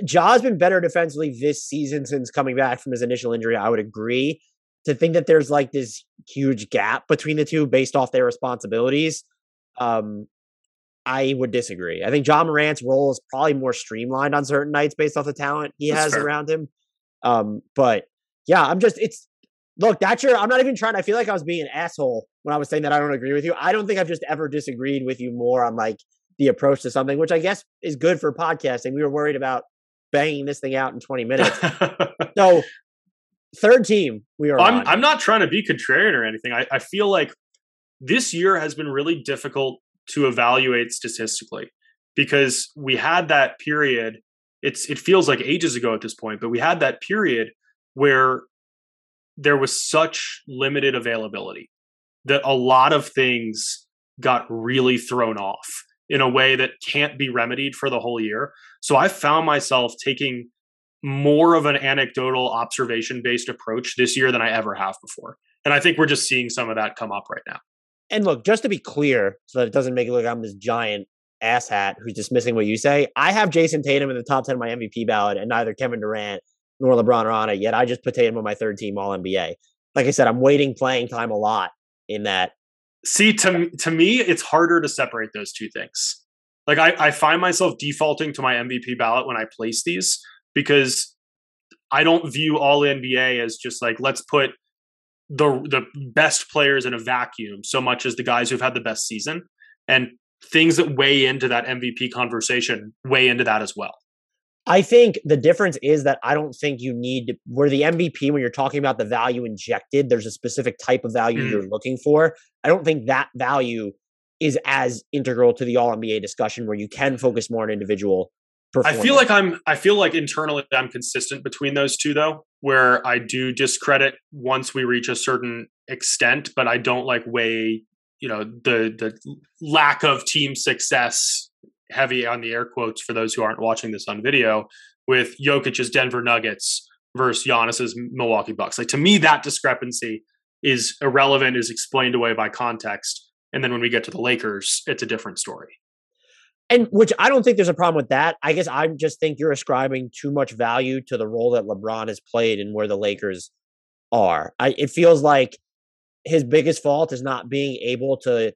Ja's been better defensively this season since coming back from his initial injury, I would agree. To think that there's like this huge gap between the two based off their responsibilities, I would disagree. I think John Morant's role is probably more streamlined on certain nights based off the talent he has around him. But yeah, I'm not even trying. I feel like I was being an asshole when I was saying that I don't agree with you. I don't think I've just ever disagreed with you more on like the approach to something, which I guess is good for podcasting. We were worried about banging this thing out in 20 minutes. So third team, we are. I'm not trying to be contrarian or anything. I feel like this year has been really difficult to evaluate statistically, because we had that period. It feels like ages ago at this point, but we had that period where there was such limited availability that a lot of things got really thrown off in a way that can't be remedied for the whole year. So I found myself taking more of an anecdotal, observation-based approach this year than I ever have before, and I think we're just seeing some of that come up right now. And look, just to be clear, so that it doesn't make it look like I'm this giant asshat who's dismissing what you say, I have Jayson Tatum in the top 10 of my MVP ballot, and neither Kevin Durant nor LeBron are on it, yet I just put Tatum on my third team All-NBA. Like I said, I'm waiting playing time a lot in that. See, to me, it's harder to separate those two things. Like I find myself defaulting to my MVP ballot when I place these, because I don't view All-NBA as just like, let's put the best players in a vacuum so much as the guys who've had the best season, and things that weigh into that MVP conversation weigh into that as well. I think the difference is that I don't think you need where the MVP, when you're talking about the value injected, there's a specific type of value you're looking for. I don't think that value is as integral to the All-NBA discussion, where you can focus more on individual performance. I feel like internally I'm consistent between those two though, where I do discredit once we reach a certain extent, but I don't like weigh, the lack of team success, heavy on the air quotes for those who aren't watching this on video, with Jokic's Denver Nuggets versus Giannis's Milwaukee Bucks. Like to me, that discrepancy is irrelevant, is explained away by context. And then when we get to the Lakers, it's a different story. And which I don't think there's a problem with that. I guess I just think you're ascribing too much value to the role that LeBron has played and where the Lakers are. It feels like his biggest fault is not being able to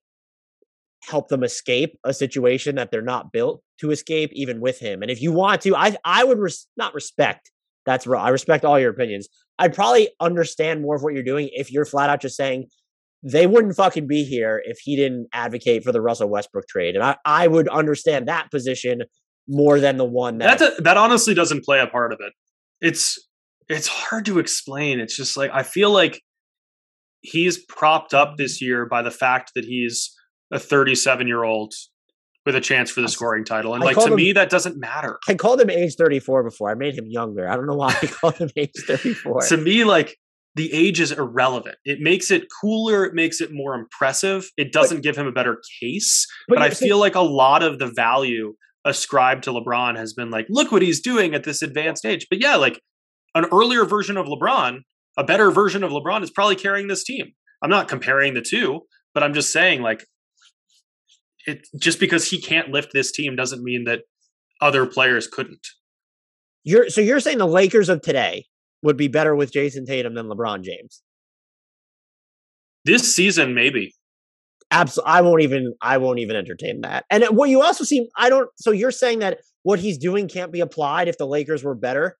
help them escape a situation that they're not built to escape, even with him. And if you want to, I would not respect. That's wrong. I respect all your opinions. I'd probably understand more of what you're doing if you're flat out just saying, they wouldn't fucking be here if he didn't advocate for the Russell Westbrook trade. And I would understand that position more than the one that honestly doesn't play a part of it. It's hard to explain. It's just like, I feel like he's propped up this year by the fact that he's a 37-year-old with a chance for the scoring title. And to me, that doesn't matter. I called him age 34 before. I made him younger. I don't know why I called him age 34. To me, like, the age is irrelevant. It makes it cooler. It makes it more impressive. It doesn't give him a better case. But I feel like a lot of the value ascribed to LeBron has been like, look what he's doing at this advanced age. But yeah, like an earlier version of LeBron, a better version of LeBron is probably carrying this team. I'm not comparing the two, but I'm just saying, like, it just because he can't lift this team doesn't mean that other players couldn't. So you're saying the Lakers of today would be better with Jayson Tatum than LeBron James this season, maybe. Absolutely, I won't even entertain that. And what you also seem, So you're saying that what he's doing can't be applied. If the Lakers were better,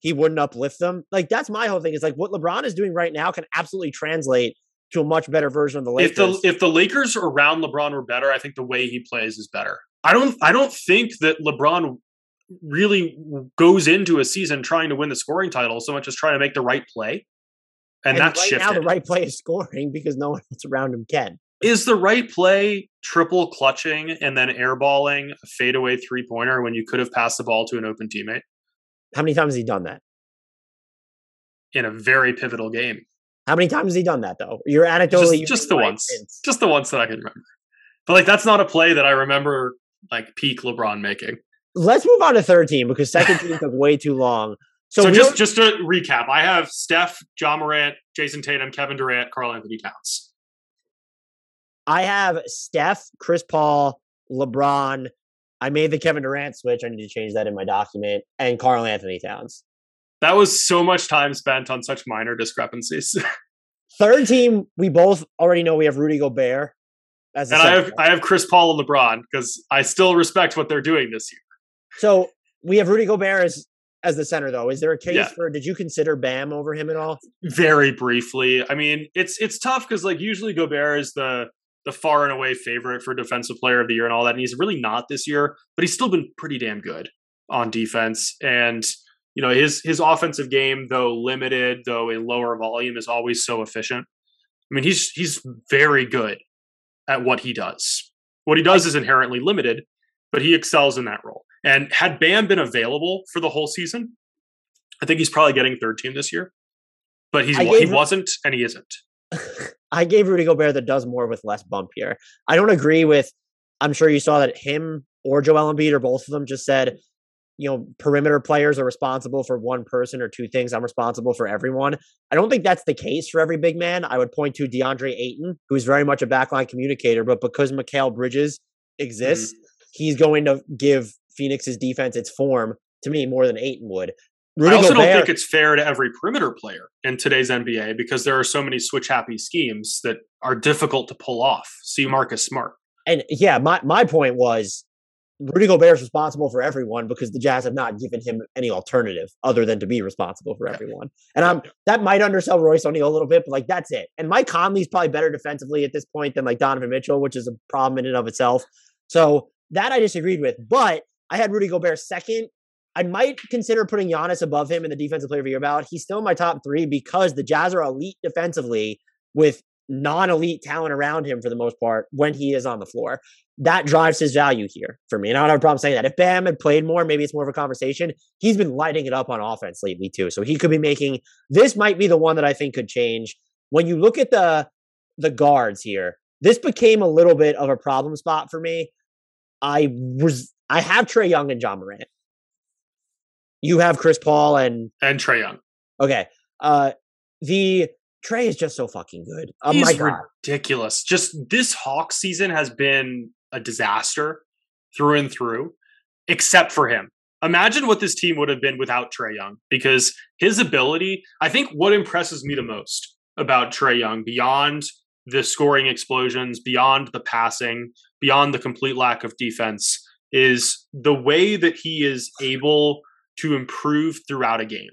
he wouldn't uplift them. Like, that's my whole thing. Is like what LeBron is doing right now can absolutely translate to a much better version of the Lakers. If the Lakers around LeBron were better, I think the way he plays is better. I don't think that LeBron really goes into a season trying to win the scoring title so much as trying to make the right play. And that's right shifted. Now the right play is scoring because no one else around him can. Is the right play triple clutching and then airballing a fadeaway three-pointer when you could have passed the ball to an open teammate? How many times has he done that? In a very pivotal game. How many times has he done that, though? You're anecdotally... Just the ones. Hints. Just the ones that I can remember. But, like, that's not a play that I remember, like, peak LeBron making. Let's move on to third team, because second team took way too long. So just to recap, I have Steph, John Morant, Jayson Tatum, Kevin Durant, Karl-Anthony Towns. I have Steph, Chris Paul, LeBron. I made the Kevin Durant switch. I need to change that in my document. And Karl-Anthony Towns. That was so much time spent on such minor discrepancies. Third team, we both already know we have Rudy Gobert. I have Chris Paul and LeBron because I still respect what they're doing this year. So we have Rudy Gobert as the center, though. Is there a case for, did you consider Bam over him at all? Very briefly. I mean, it's tough because, like, usually Gobert is the far and away favorite for defensive player of the year and all that. And he's really not this year, but he's still been pretty damn good on defense. And, you know, his offensive game, though limited, though a lower volume, is always so efficient. I mean, he's very good at what he does. What he does is inherently limited, but he excels in that role. And had Bam been available for the whole season, I think he's probably getting third team this year. But he wasn't, and he isn't. I gave Rudy Gobert that does more with less bump here. I don't agree with, I'm sure you saw that him or Joel Embiid or both of them just said, you know, perimeter players are responsible for one person or two things. I'm responsible for everyone. I don't think that's the case for every big man. I would point to DeAndre Ayton, who's very much a backline communicator, but because Mikal Bridges exists, he's going to give Phoenix's defense its form, to me, more than Ayton would. I also don't think it's fair to every perimeter player in today's NBA because there are so many switch-happy schemes that are difficult to pull off. See Marcus Smart. And yeah, my point was, Rudy Gobert is responsible for everyone because the Jazz have not given him any alternative other than to be responsible for everyone. And that might undersell Royce O'Neal a little bit, but like that's it. And Mike Conley's probably better defensively at this point than like Donovan Mitchell, which is a problem in and of itself. So that I disagreed with, but I had Rudy Gobert second. I might consider putting Giannis above him in the defensive player of the year ballot. He's still in my top three because the Jazz are elite defensively with non-elite talent around him for the most part when he is on the floor. That drives his value here for me. And I don't have a problem saying that. If Bam had played more, maybe it's more of a conversation. He's been lighting it up on offense lately too. So he could be making, this might be the one that I think could change. When you look at the guards here, this became a little bit of a problem spot for me. I have Trae Young and John Morant. You have Chris Paul and Trae Young. Okay. Trae is just so fucking good. Oh, he's my God. Ridiculous. Just this Hawks season has been a disaster through and through, except for him. Imagine what this team would have been without Trae Young, because his ability, I think what impresses me the most about Trae Young, beyond the scoring explosions, beyond the passing, beyond the complete lack of defense, is the way that he is able to improve throughout a game.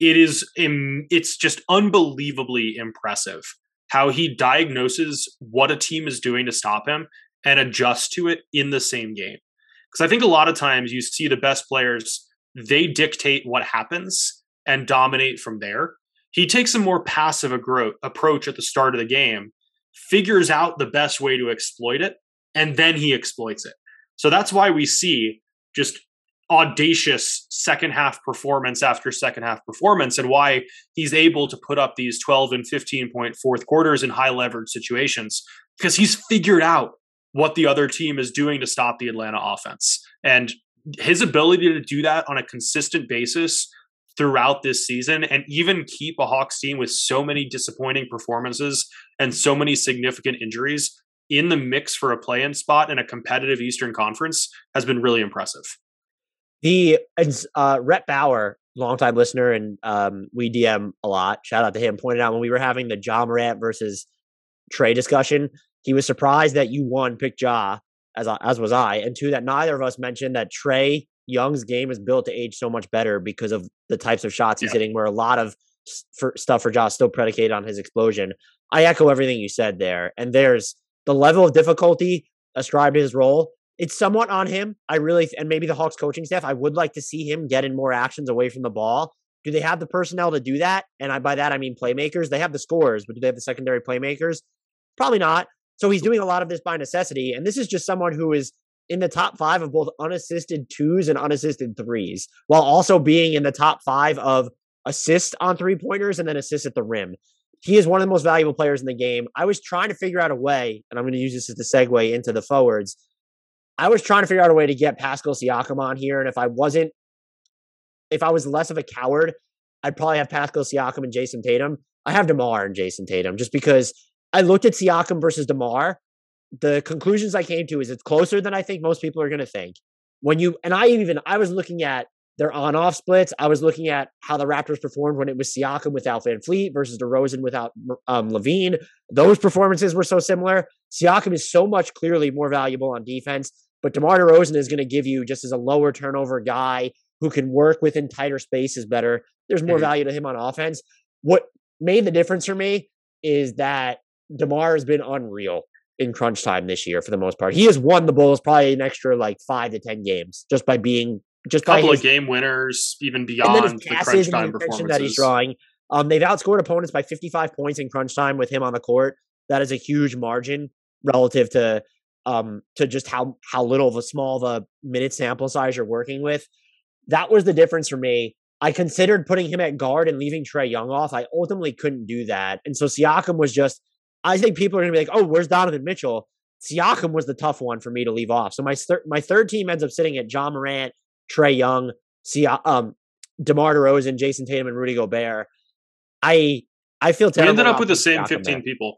It's just unbelievably impressive how he diagnoses what a team is doing to stop him and adjusts to it in the same game. Because I think a lot of times you see the best players, they dictate what happens and dominate from there. He takes a more passive approach at the start of the game, figures out the best way to exploit it, and then he exploits it. So that's why we see just audacious second half performance after second half performance, and why he's able to put up these 12 and 15 point fourth quarters in high leverage situations, because he's figured out what the other team is doing to stop the Atlanta offense. And his ability to do that on a consistent basis throughout this season, and even keep a Hawks team with so many disappointing performances and so many significant injuries in the mix for a play-in spot in a competitive Eastern Conference, has been really impressive. Rhett Bauer, longtime listener, and we DM a lot, shout out to him, pointed out when we were having the Ja Morant versus Trae discussion, he was surprised that you, one, picked Ja, as was I, and two, that neither of us mentioned that Trae Young's game is built to age so much better because of the types of shots he's hitting, where a lot of stuff for Ja is still predicated on his explosion. I echo everything you said there. And there's the level of difficulty ascribed to his role. It's somewhat on him. And maybe the Hawks coaching staff, I would like to see him get in more actions away from the ball. Do they have the personnel to do that? And by that, I mean playmakers. They have the scorers, but do they have the secondary playmakers? Probably not. So he's doing a lot of this by necessity. And this is just someone who is in the top five of both unassisted twos and unassisted threes, while also being in the top five of assists on three-pointers and then assists at the rim. He is one of the most valuable players in the game. I was trying to figure out a way, and I'm going to use this as the segue into the forwards. I was trying to figure out a way to get Pascal Siakam on here, and if I was less of a coward, I'd probably have Pascal Siakam and Jayson Tatum. I have DeMar and Jayson Tatum, just because I looked at Siakam versus DeMar. The conclusions I came to is it's closer than I think most people are going to think. I was looking at their on-off splits. I was looking at how the Raptors performed when it was Siakam without VanVleet versus DeRozan without LaVine. Those performances were so similar. Siakam is so much clearly more valuable on defense, but DeMar DeRozan is going to give you just as a lower turnover guy who can work within tighter spaces better. There's more value to him on offense. What made the difference for me is that DeMar has been unreal in crunch time this year, for the most part. He has won the Bulls probably an extra 5 to 10 games just by being a couple of game winners, even beyond the crunch time performances that he's drawing. They've outscored opponents by 55 points in crunch time with him on the court. That is a huge margin relative to just how little of a small of a minute sample size you're working with. That was the difference for me. I considered putting him at guard and leaving Trae Young off. I ultimately couldn't do that, and so Siakam was just. I think people are going to be like, oh, where's Donovan Mitchell? Siakam was the tough one for me to leave off. So my third team ends up sitting at John Morant, Trae Young, DeMar DeRozan, Jayson Tatum, and Rudy Gobert. I feel terrible. We ended up with the same Siakam 15 there. People.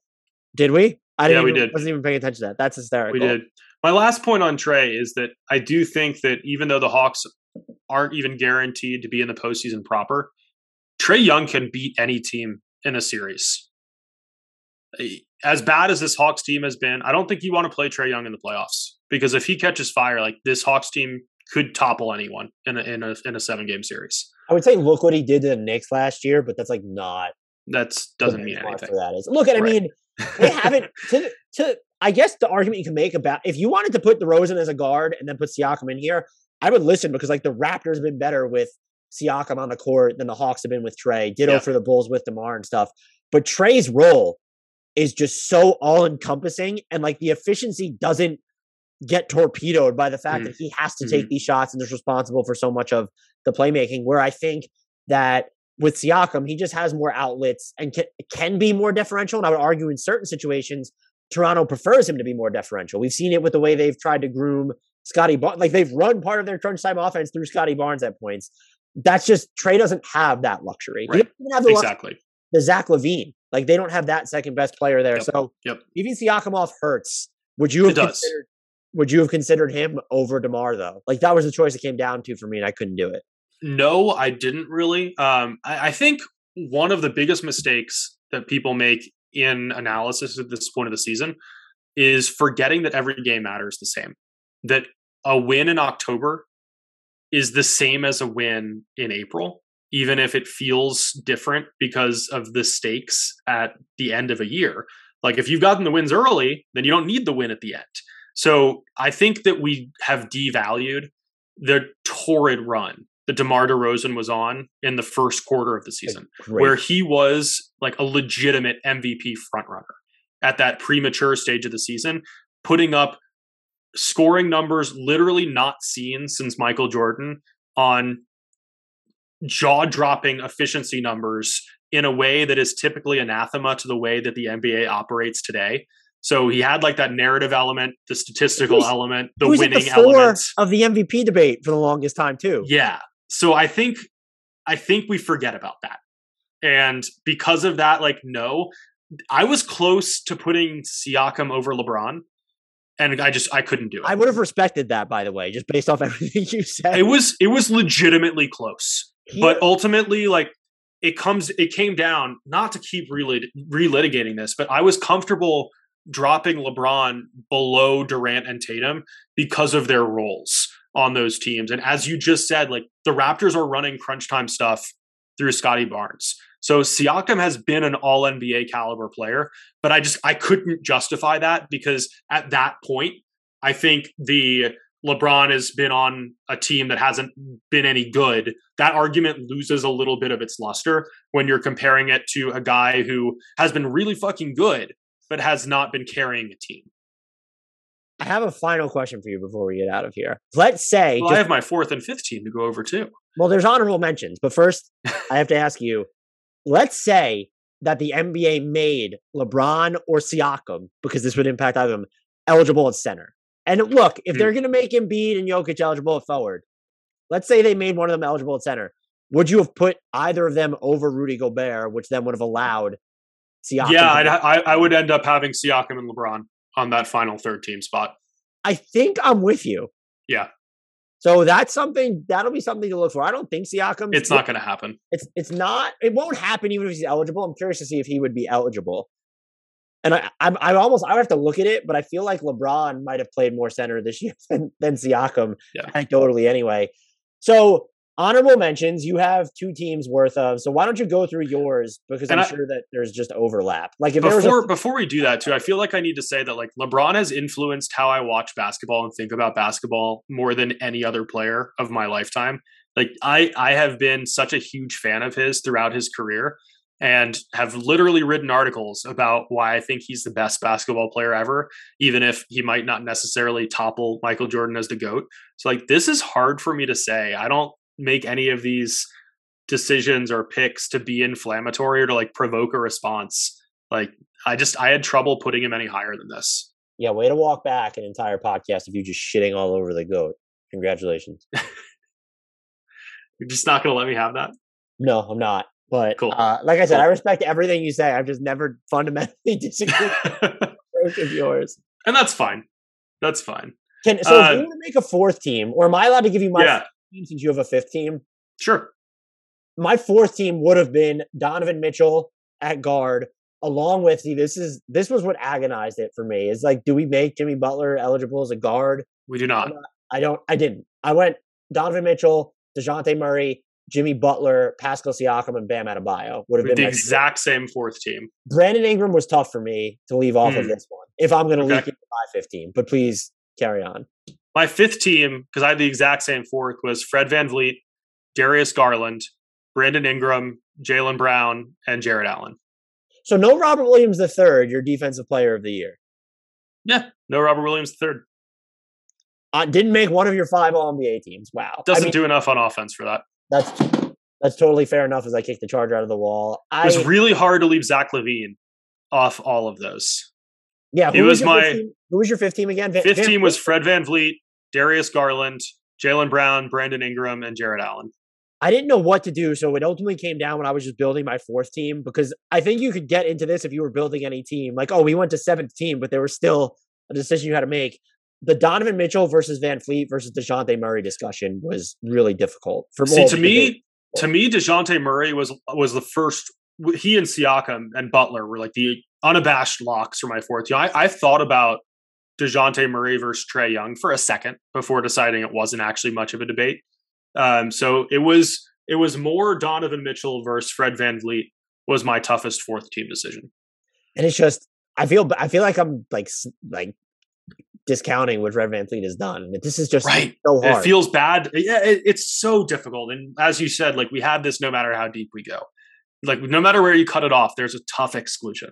Did we? We did. I wasn't even paying attention to that. That's hysterical. We did. My last point on Trae is that I do think that even though the Hawks aren't even guaranteed to be in the postseason proper, Trae Young can beat any team in a series. As bad as this Hawks team has been, I don't think you want to play Trae Young in the playoffs, because if he catches fire, this Hawks team could topple anyone in a 7-game series. I would say look what he did to the Knicks last year, but doesn't mean anything. That is. Look, I mean, they haven't. I guess the argument you can make about if you wanted to put DeRozan as a guard and then put Siakam in here, I would listen, because the Raptors have been better with Siakam on the court than the Hawks have been with Trae. Ditto for the Bulls with DeMar and stuff. But Trae's role is just so all-encompassing, and the efficiency doesn't get torpedoed by the fact that he has to take these shots and is responsible for so much of the playmaking, where I think that with Siakam, he just has more outlets and can be more deferential. And I would argue in certain situations, Toronto prefers him to be more deferential. We've seen it with the way they've tried to groom Scottie Barnes. They've run part of their crunch time offense through Scottie Barnes at points. That's just, Trae doesn't have that luxury. Right. He doesn't have the luxury. Exactly. The Zach LaVine. They don't have that second best player there. So even Siakam off hurts. Would you have considered him over DeMar though? That was the choice it came down to for me, and I couldn't do it. No, I didn't really. I think one of the biggest mistakes that people make in analysis at this point of the season is forgetting that every game matters the same. That a win in October is the same as a win in April, even if it feels different because of the stakes at the end of a year. If you've gotten the wins early, then you don't need the win at the end. So I think that we have devalued the torrid run that DeMar DeRozan was on in the first quarter of the season, where he was a legitimate MVP frontrunner at that premature stage of the season, putting up scoring numbers literally not seen since Michael Jordan, on jaw-dropping efficiency numbers in a way that is typically anathema to the way that the NBA operates today. So he had like that narrative element, the statistical element, the winning element of the MVP debate for the longest time too. Yeah. So I think we forget about that. And because of that, like, no, I was close to putting Siakam over LeBron, and I couldn't do it. I would have respected that, by the way, just based off everything you said. It was legitimately close, but ultimately, like, it came down, not to keep relitigating this, but I was comfortable dropping LeBron below Durant and Tatum because of their roles on those teams. And as you just said, like, the Raptors are running crunch time stuff through Scottie Barnes. So Siakam has been an all NBA caliber player, but I couldn't justify that, because at that point, I think the LeBron has been on a team that hasn't been any good. That argument loses a little bit of its luster when you're comparing it to a guy who has been really fucking good, but has not been carrying a team. I have a final question for you before we get out of here. Let's say... I have my fourth and fifth team to go over too. Well, there's honorable mentions, but first I have to ask you, let's say that the NBA made LeBron or Siakam, because this would impact either of them, eligible at center. And look, if they're going to make Embiid and Jokic eligible at forward, let's say they made one of them eligible at center. Would you have put either of them over Rudy Gobert, which then would have allowed Siakam? Yeah, I would end up having Siakam and LeBron on that final third team spot. I think I'm with you. Yeah. So that'll be something to look for. I don't think Siakam. It's not going to happen. It's not. It won't happen even if he's eligible. I'm curious to see if he would be eligible. And I would have to look at it, but I feel like LeBron might have played more center this year than Siakam, anecdotally anyway. So honorable mentions, you have two teams worth of. So why don't you go through yours, because I'm sure that there's just overlap. Like, if before we do that too, I feel like I need to say that, like, LeBron has influenced how I watch basketball and think about basketball more than any other player of my lifetime. Like, I have been such a huge fan of his throughout his career, and have literally written articles about why I think he's the best basketball player ever, even if he might not necessarily topple Michael Jordan as the GOAT. So, like, this is hard for me to say. I don't make any of these decisions or picks to be inflammatory or to, like, provoke a response. Like, I had trouble putting him any higher than this. Yeah. Way to walk back an entire podcast of you just shitting all over the GOAT. Congratulations. You're just not going to let me have that? No, I'm not. But cool. Like I said, cool. I respect everything you say. I've just never fundamentally disagreed with the approach of yours. And that's fine. That's fine. If you want to make a fourth team, or am I allowed to give you my fourth team since you have a fifth team? Sure. My fourth team would have been Donovan Mitchell at guard, along with this was what agonized it for me. It's like, do we make Jimmy Butler eligible as a guard? We do not. I didn't. I went Donovan Mitchell, DeJounte Murray, Jimmy Butler, Pascal Siakam, and Bam Adebayo would have been the exact same fourth team. Brandon Ingram was tough for me to leave off of this one, if I'm going to leak into my fifth team. But please carry on. My fifth team, because I had the exact same fourth, was Fred VanVleet, Darius Garland, Brandon Ingram, Jaylen Brown, and Jared Allen. So no Robert Williams III, your defensive player of the year. Yeah, no Robert Williams III. Didn't make one of your five All-NBA teams. Wow. Doesn't do enough on offense for that. That's totally fair enough, as I kicked the charger out of the wall. It was really hard to leave Zach LaVine off all of those. Yeah. Who was your fifth team again? Fifth team was Fred VanVleet, Darius Garland, Jaylen Brown, Brandon Ingram, and Jared Allen. I didn't know what to do, so it ultimately came down when I was just building my fourth team, because I think you could get into this if you were building any team. Like, oh, we went to seventh team, but there was still a decision you had to make. The Donovan Mitchell versus VanVleet versus DeJounte Murray discussion was really difficult. To me, DeJounte Murray was the first. He and Siakam and Butler were like the unabashed locks for my fourth team. I thought about DeJounte Murray versus Trae Young for a second before deciding it wasn't actually much of a debate. So it was more Donovan Mitchell versus Fred VanVleet was my toughest fourth team decision. And it's just I feel like I'm like discounting what Fred VanVleet has done. This is just so hard. It feels bad. Yeah, it's so difficult. And as you said, like, we have this no matter how deep we go. Like, no matter where you cut it off, there's a tough exclusion.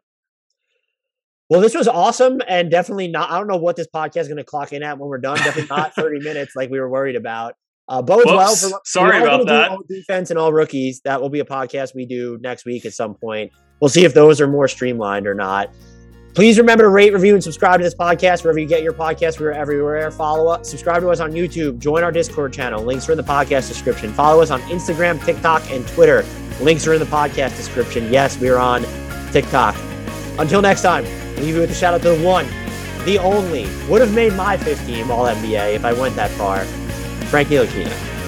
Well, this was awesome, and definitely not. I don't know what this podcast is going to clock in at when we're done. Definitely not 30 minutes like we were worried about. Bodes well. Sorry about that. All defense and all rookies. That will be a podcast we do next week at some point. We'll see if those are more streamlined or not. Please remember to rate, review, and subscribe to this podcast wherever you get your podcast. We're everywhere. Follow up. Subscribe to us on YouTube. Join our Discord channel. Links are in the podcast description. Follow us on Instagram, TikTok, and Twitter. Links are in the podcast description. Yes, we are on TikTok. Until next time, leave you with a shout out to the one, the only, would have made my fifth team All NBA if I went that far, Frank Ntilikina.